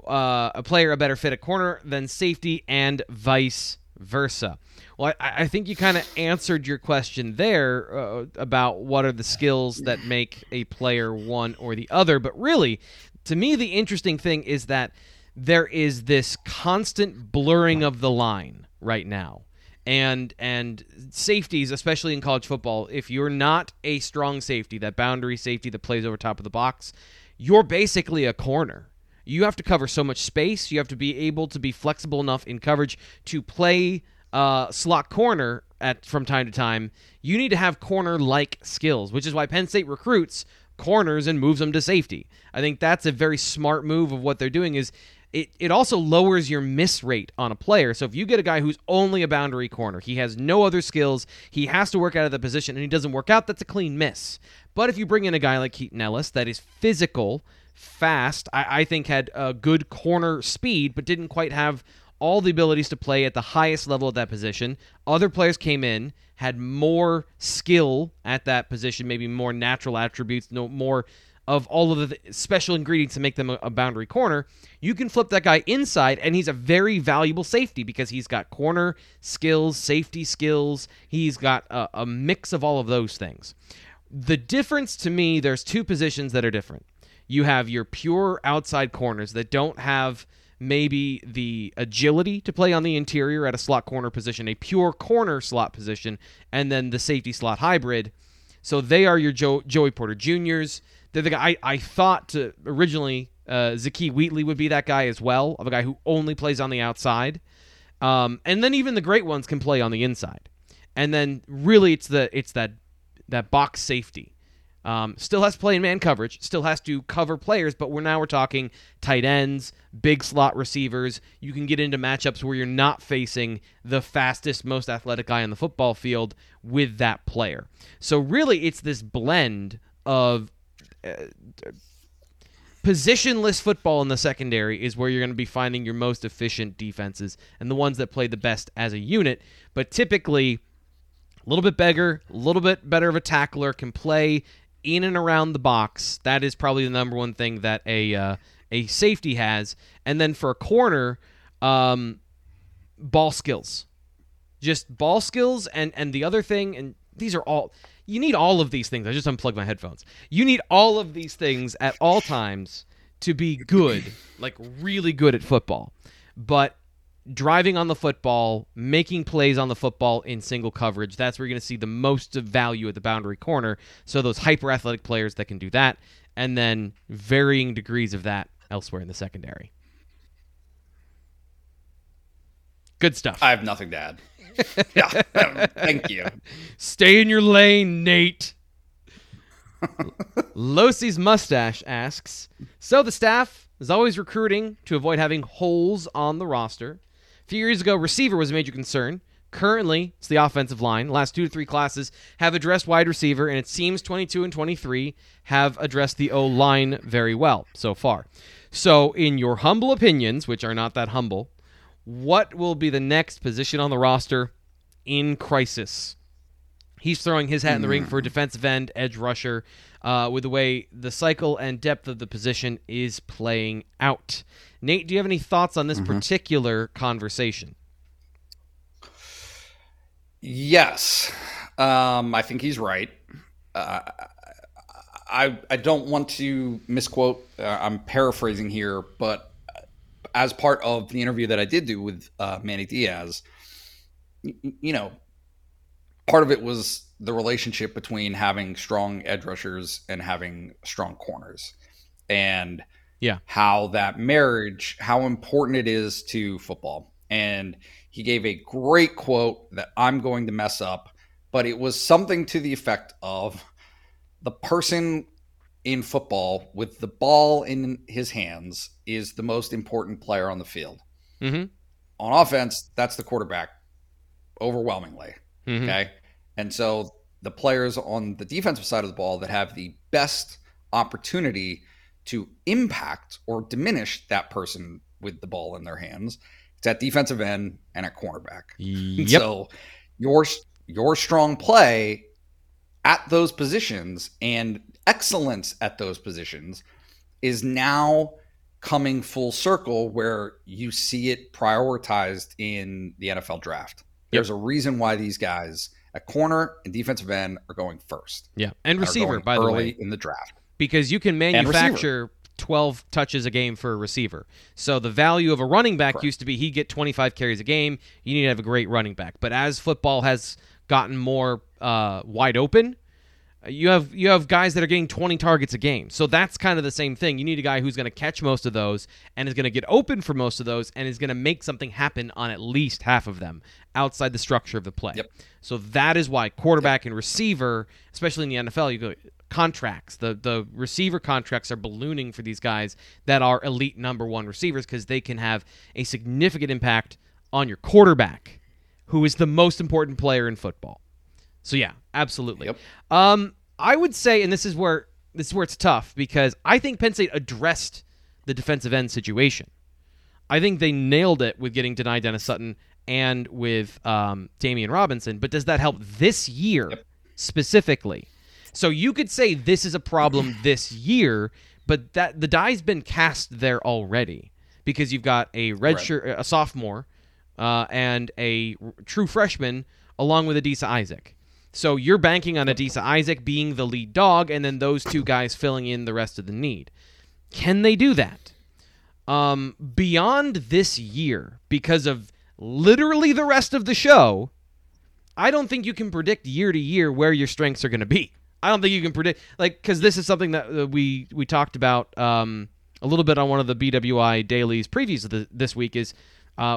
a player a better fit at corner than safety and vice versa. Well, I think you kind of answered your question there about what are the skills that make a player one or the other. But really, to me, the interesting thing is that there is this constant blurring of the line right now. And safeties, especially in college football, if you're not a strong safety, that boundary safety that plays over top of the box, you're basically a corner. You have to cover so much space. You have to be able to be flexible enough in coverage to play slot corner from time to time. You need to have corner-like skills, which is why Penn State recruits corners and moves them to safety. I think that's a very smart move of what they're doing is it also lowers your miss rate on a player. So if you get a guy who's only a boundary corner, he has no other skills, he has to work out of the position, and he doesn't work out, that's a clean miss. But if you bring in a guy like Keaton Ellis that is physical, fast, I think had a good corner speed, but didn't quite have all the abilities to play at the highest level of that position. Other players came in, had more skill at that position, maybe more natural attributes, more of all of the special ingredients to make them a boundary corner. You can flip that guy inside, and he's a very valuable safety because he's got corner skills, safety skills. He's got a mix of all of those things. The difference to me, there's two positions that are different. You have your pure outside corners that don't have maybe the agility to play on the interior at a slot corner position, a pure corner slot position, and then the safety slot hybrid. So they are your Joey Porter Jr.'s. They're the guy I thought originally Zaki Wheatley would be that guy as well, of a guy who only plays on the outside. And then even the great ones can play on the inside. And then really it's that box safety. Still has to play in man coverage, still has to cover players, but we're talking tight ends, big slot receivers. You can get into matchups where you're not facing the fastest, most athletic guy on the football field with that player. So really it's this blend of positionless football in the secondary is where you're going to be finding your most efficient defenses and the ones that play the best as a unit, but typically a little bit bigger, a little bit better of a tackler, can play in and around the box. That is probably the number one thing that a safety has. And then for a corner, ball skills. Just ball skills and the other thing, and these are all... You need all of these things. I just unplugged my headphones. You need all of these things at all times to be good, like really good at football. But driving on the football, making plays on the football in single coverage, that's where you're going to see the most value at the boundary corner. So those hyper-athletic players that can do that, and then varying degrees of that elsewhere in the secondary. Good stuff. I have nothing to add. Yeah, thank you. Stay in your lane, Nate. Losi's Mustache asks, so the staff is always recruiting to avoid having holes on the roster. A few years ago, receiver was a major concern. Currently, it's the offensive line. Last 2 to 3 classes have addressed wide receiver, and it seems 22 and 23 have addressed the O-line very well so far. So in your humble opinions, which are not that humble, what will be the next position on the roster in crisis? He's throwing his hat in the ring for defensive end, edge rusher, with the way the cycle and depth of the position is playing out. Nate, do you have any thoughts on this particular conversation? Yes. I think he's right. I don't want to misquote. I'm paraphrasing here, but as part of the interview that I did do with Manny Diaz, you know, part of it was the relationship between having strong edge rushers and having strong corners, and how that marriage, how important it is to football. And he gave a great quote that I'm going to mess up, but it was something to the effect of the person in football with the ball in his hands is the most important player on the field. On offense, that's the quarterback overwhelmingly. Okay. And so the players on the defensive side of the ball that have the best opportunity to impact or diminish that person with the ball in their hands, it's at defensive end and at cornerback. So your strong play at those positions and excellence at those positions is now coming full circle where you see it prioritized in the NFL draft. There's a reason why these guys at corner and defensive end are going first. Yeah, and receiver, by the way. Early in the draft. Because you can manufacture 12 touches a game for a receiver. So the value of a running back used to be he'd get 25 carries a game. You need to have a great running back. But as football has gotten more wide open, you have guys that are getting 20 targets a game. So that's kind of the same thing. You need a guy who's going to catch most of those and is going to get open for most of those and is going to make something happen on at least half of them outside the structure of the play. Yep. So that is why quarterback and receiver, especially in the NFL, you go contracts. The receiver contracts are ballooning for these guys that are elite number one receivers because they can have a significant impact on your quarterback, who is the most important player in football. So yeah, absolutely. Yep. I would say, and this is where it's tough, because I think Penn State addressed the defensive end situation. I think they nailed it with getting denied Dennis Sutton and with Damian Robinson. But does that help this year specifically? So you could say this is a problem this year, but that the die's been cast there already because you've got a redshirt, a sophomore, and a true freshman along with Adisa Isaac. So you're banking on Adisa Isaac being the lead dog and then those two guys filling in the rest of the need. Can they do that? Beyond this year, because of literally the rest of the show, I don't think you can predict year to year where your strengths are going to be. I don't think you can predict, like, because this is something that we talked about a little bit on one of the BWI Daily's previews this week is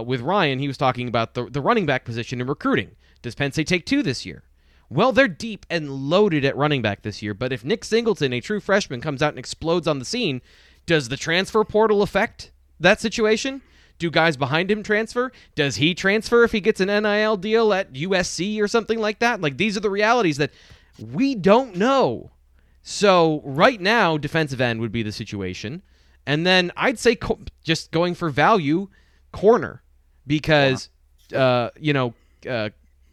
with Ryan. He was talking about the running back position in recruiting. Does Penn State take two this year? Well, they're deep and loaded at running back this year, but if Nick Singleton, a true freshman, comes out and explodes on the scene, does the transfer portal affect that situation? Do guys behind him transfer? Does he transfer if he gets an NIL deal at USC or something like that? Like, these are the realities that we don't know. So right now, defensive end would be the situation. And then I'd say just going for value, corner, because,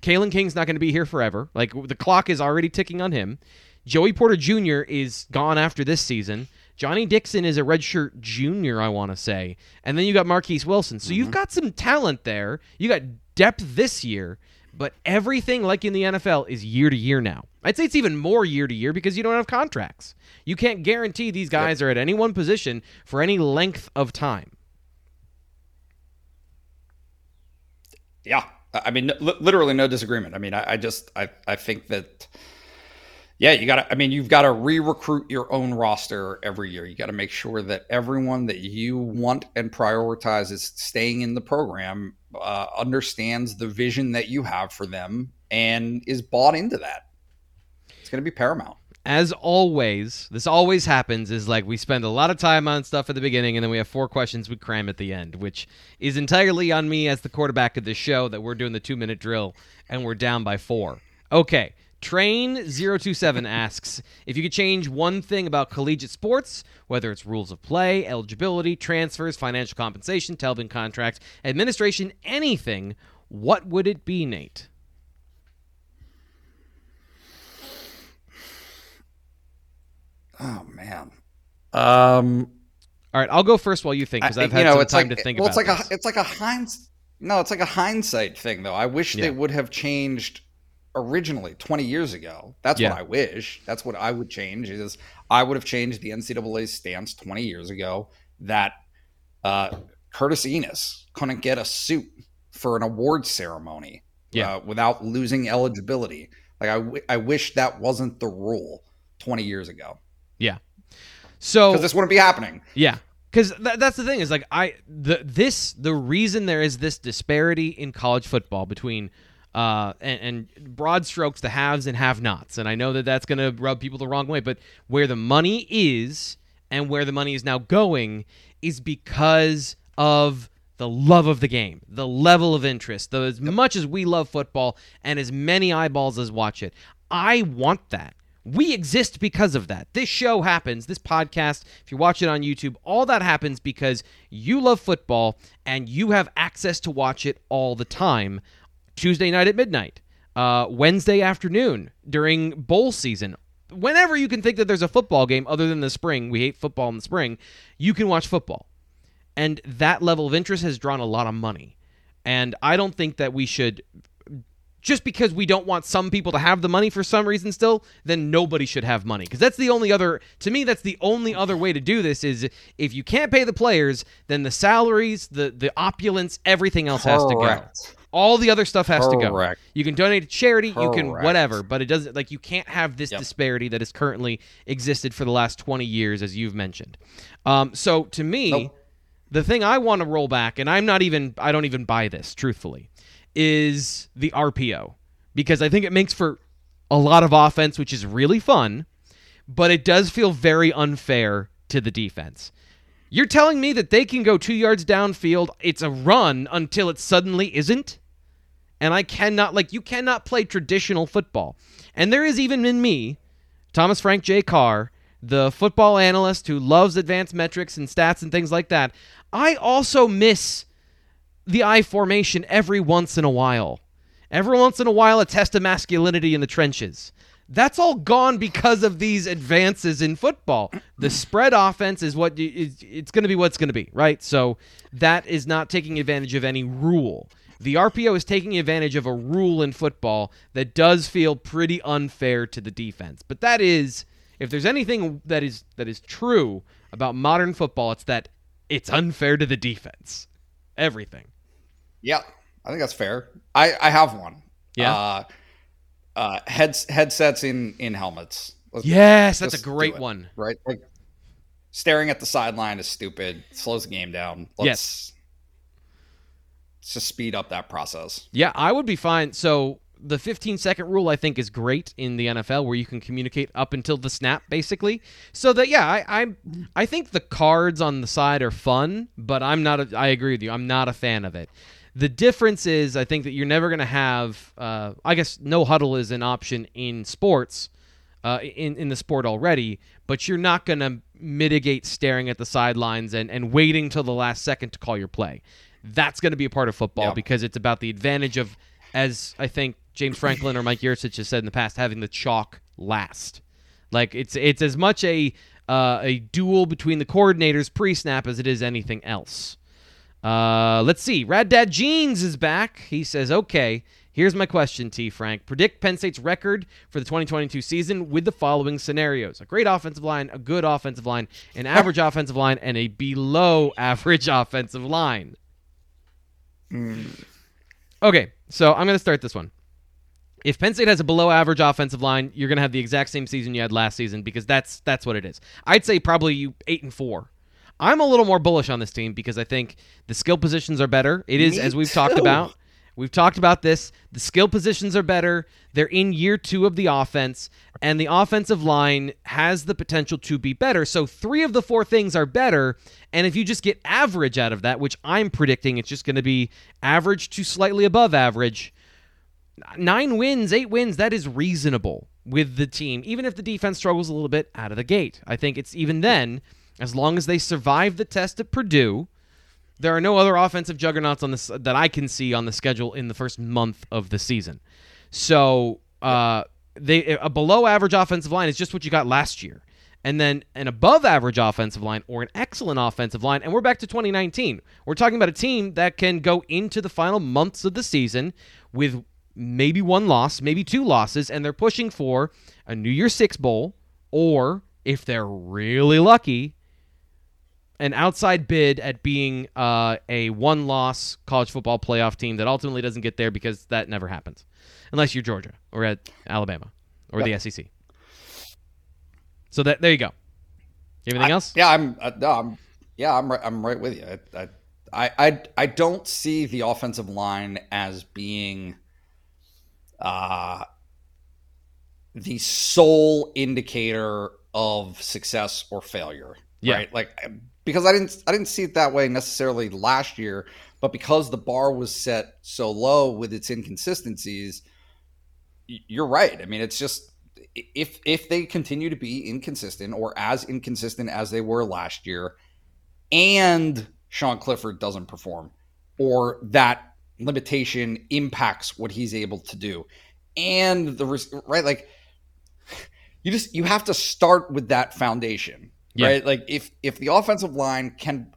Kalen King's not going to be here forever. Like, the clock is already ticking on him. Joey Porter Jr. is gone after this season. Johnny Dixon is a redshirt junior, I want to say. And then you got Marquise Wilson. So you've got some talent there. You got depth this year. But everything, like in the NFL, is year to year now. I'd say it's even more year to year because you don't have contracts. You can't guarantee these guys are at any one position for any length of time. Yeah. I mean, literally no disagreement. I mean, I think that, you've got to re-recruit your own roster every year. You got to make sure that everyone that you want and prioritize is staying in the program, understands the vision that you have for them and is bought into that. It's going to be paramount. As always, this always happens is like we spend a lot of time on stuff at the beginning and then we have four questions we cram at the end, which is entirely on me as the quarterback of this show that we're doing the 2-minute drill and we're down by four. Okay. Train027 asks, if you could change one thing about collegiate sports, whether it's rules of play, eligibility, transfers, financial compensation, Telvin contracts, administration, anything, what would it be, Nate? Oh, man. All right, I'll go first while you think, because I've had some time to think about it. Well, it's like a hindsight thing, though. I wish they would have changed originally 20 years ago. That's what I wish. That's what I would change is I would have changed the NCAA stance 20 years ago that Curtis Enos couldn't get a suit for an award ceremony without losing eligibility. Like I wish that wasn't the rule 20 years ago. Yeah. So this wouldn't be happening. Yeah. Because that's the thing is like the reason there is this disparity in college football between and broad strokes, the haves and have-nots. And I know that that's going to rub people the wrong way, but where the money is and where the money is now going is because of the love of the game, the level of interest, as much as we love football and as many eyeballs as watch it. I want that. We exist because of that. This show happens, this podcast, if you watch it on YouTube, all that happens because you love football and you have access to watch it all the time. Tuesday night at midnight, Wednesday afternoon during bowl season. Whenever you can think that there's a football game other than the spring, we hate football in the spring, you can watch football. And that level of interest has drawn a lot of money. And I don't think that we should, just because we don't want some people to have the money for some reason still, then nobody should have money. Because that's the only other, to me, that's the only other way to do this is if you can't pay the players, then the salaries, the opulence, everything else has to go. All the other stuff has to go. You can donate to charity, you can whatever, but it doesn't, like, you can't have this disparity that has currently existed for the last 20 years, as you've mentioned. So to me, the thing I want to roll back, and I don't even buy this, truthfully, is the RPO, because I think it makes for a lot of offense, which is really fun, but it does feel very unfair to the defense. You're telling me that they can go 2 yards downfield, it's a run until it suddenly isn't? And I cannot, like, you cannot play traditional football. And there is even in me, Thomas Frank J. Carr, the football analyst who loves advanced metrics and stats and things like that, I also miss the I formation every once in a while. Every once in a while, a test of masculinity in the trenches. That's all gone because of these advances in football. The spread offense is what it's going to be what's going to be, right? So that is not taking advantage of any rule. The RPO is taking advantage of a rule in football that does feel pretty unfair to the defense. But that is, if there's anything that is true about modern football, it's that it's unfair to the defense. Everything. Yeah, I think that's fair. I have one. Yeah. Headsets in helmets. Yes, that's a great one. Right? Like, staring at the sideline is stupid. It slows the game down. Let's just speed up that process. Yeah, I would be fine. So the 15-second rule, I think, is great in the NFL, where you can communicate up until the snap, basically. So that, yeah, I think the cards on the side are fun, but I agree with you. I'm not a fan of it. The difference is, I think that you're never going to have, I guess no huddle is an option in sports, in the sport already, but you're not going to mitigate staring at the sidelines and waiting till the last second to call your play. That's going to be a part of football because it's about the advantage of, as I think James Franklin or Mike Yurcich has said in the past, having the chalk last. Like, it's as much a duel between the coordinators pre-snap as it is anything else. Let's see. Rad Dad Jeans is back. He says, okay, here's my question, T. Frank. Predict Penn State's record for the 2022 season with the following scenarios. A great offensive line, a good offensive line, an average offensive line, and a below average offensive line. Okay, so I'm going to start this one. If Penn State has a below average offensive line, you're going to have the exact same season you had last season, because that's what it is. I'd say probably 8-4. I'm a little more bullish on this team because I think the skill positions are better. It is, as we've talked about. We've talked about this. The skill positions are better. They're in year two of the offense, and the offensive line has the potential to be better. So 3 of the 4 things are better, and if you just get average out of that, which I'm predicting it's just going to be average to slightly above average, 8 wins, that is reasonable with the team, even if the defense struggles a little bit out of the gate. I think it's even then... As long as they survive the test at Purdue, there are no other offensive juggernauts on this that I can see on the schedule in the first month of the season. So a below-average offensive line is just what you got last year. And then an above-average offensive line or an excellent offensive line, and we're back to 2019. We're talking about a team that can go into the final months of the season with maybe 1 loss, maybe 2 losses, and they're pushing for a New Year's Six Bowl or, if they're really lucky, an outside bid at being a 1-loss college football playoff team that ultimately doesn't get there because that never happens, unless you're Georgia or at Alabama or the SEC. So there you go. Anything else? Yeah, I'm right with you. I don't see the offensive line as being the sole indicator of success or failure. Yeah. Right, like. Because I didn't see it that way necessarily last year, but because the bar was set so low with its inconsistencies, you're right. I mean, it's just if they continue to be inconsistent or as inconsistent as they were last year, and Sean Clifford doesn't perform, or that limitation impacts what he's able to do, and you have to start with that foundation. Yeah. Right? Like if the offensive line can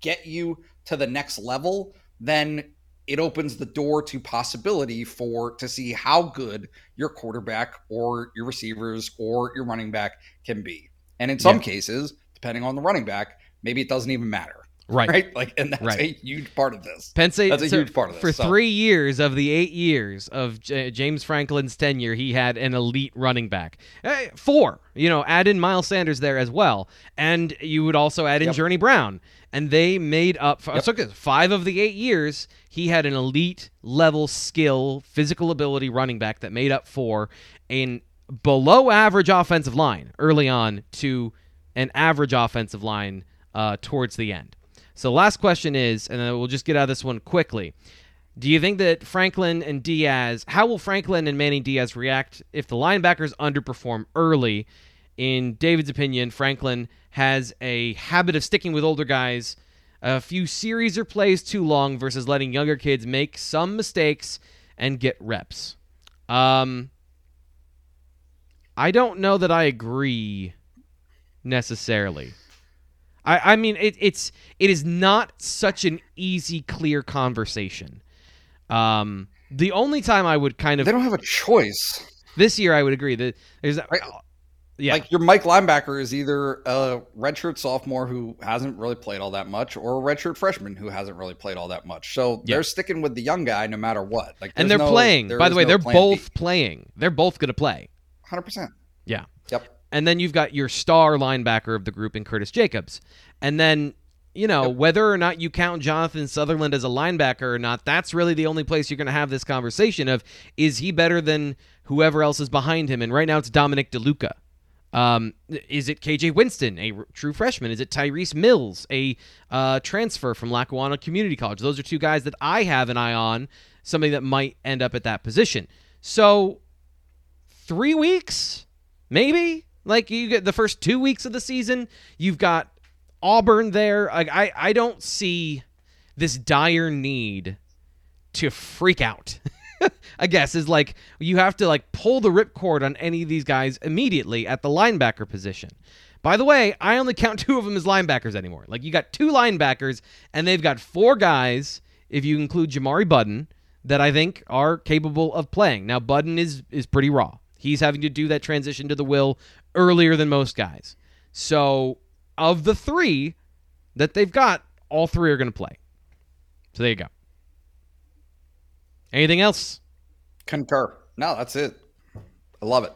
get you to the next level, then it opens the door to possibility to see how good your quarterback or your receivers or your running back can be. And in some cases, depending on the running back, maybe it doesn't even matter. Right. Like, and that's a huge part of this. Penn State, that's a huge part of this. For 3 years of the 8 years of James Franklin's tenure, he had an elite running back. 4, add in Miles Sanders there as well. And you would also add in Journey Brown. And they made up for 5 of the 8 years. He had an elite level skill, physical ability running back that made up for an below average offensive line early on to an average offensive line towards the end. So last question is, and then we'll just get out of this one quickly. Do you think that Franklin and Diaz, how will Franklin and Manny Diaz react if the linebackers underperform early? In David's opinion, Franklin has a habit of sticking with older guys a few series or plays too long versus letting younger kids make some mistakes and get reps. I don't know that I agree necessarily. I mean, it is not such an easy, clear conversation. The only time I would they don't have a choice. This year, I would agree that there's that. Yeah. Like your Mike linebacker is either a redshirt sophomore who hasn't really played all that much or a redshirt freshman who hasn't really played all that much. So they're sticking with the young guy no matter what. Like, and they're playing. By the way, they're both playing. They're both going to play. 100%. Yeah. Yep. And then you've got your star linebacker of the group in Curtis Jacobs. And then, whether or not you count Jonathan Sutherland as a linebacker or not, that's really the only place you're going to have this conversation of, is he better than whoever else is behind him? And right now it's Dominic DeLuca. Is it KJ Winston, a true freshman? Is it Tyrese Mills, a transfer from Lackawanna Community College? Those are two guys that I have an eye on, somebody that might end up at that position. So 3 weeks, maybe? Like, you get the first 2 weeks of the season, you've got Auburn there. I don't see this dire need to freak out, I guess, is like you have to like pull the ripcord on any of these guys immediately at the linebacker position. By the way, I only count 2 of them as linebackers anymore. Like, you got 2 linebackers, and they've got 4 guys, if you include Jamari Budden, that I think are capable of playing. Now, Budden is pretty raw. He's having to do that transition to the will earlier than most guys. So of the 3 that they've got, all 3 are going to play. So there you go. Anything else? Concur. No, that's it. I love it.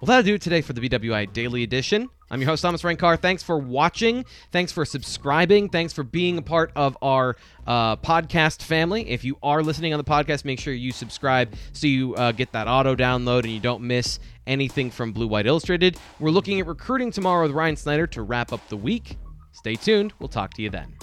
Well, that'll do it today for the BWI Daily Edition. I'm your host, Thomas Frank Carr. Thanks for watching. Thanks for subscribing. Thanks for being a part of our podcast family. If you are listening on the podcast, make sure you subscribe so you get that auto download and you don't miss anything from Blue White Illustrated. We're looking at recruiting tomorrow with Ryan Snyder to wrap up the week. Stay tuned. We'll talk to you then.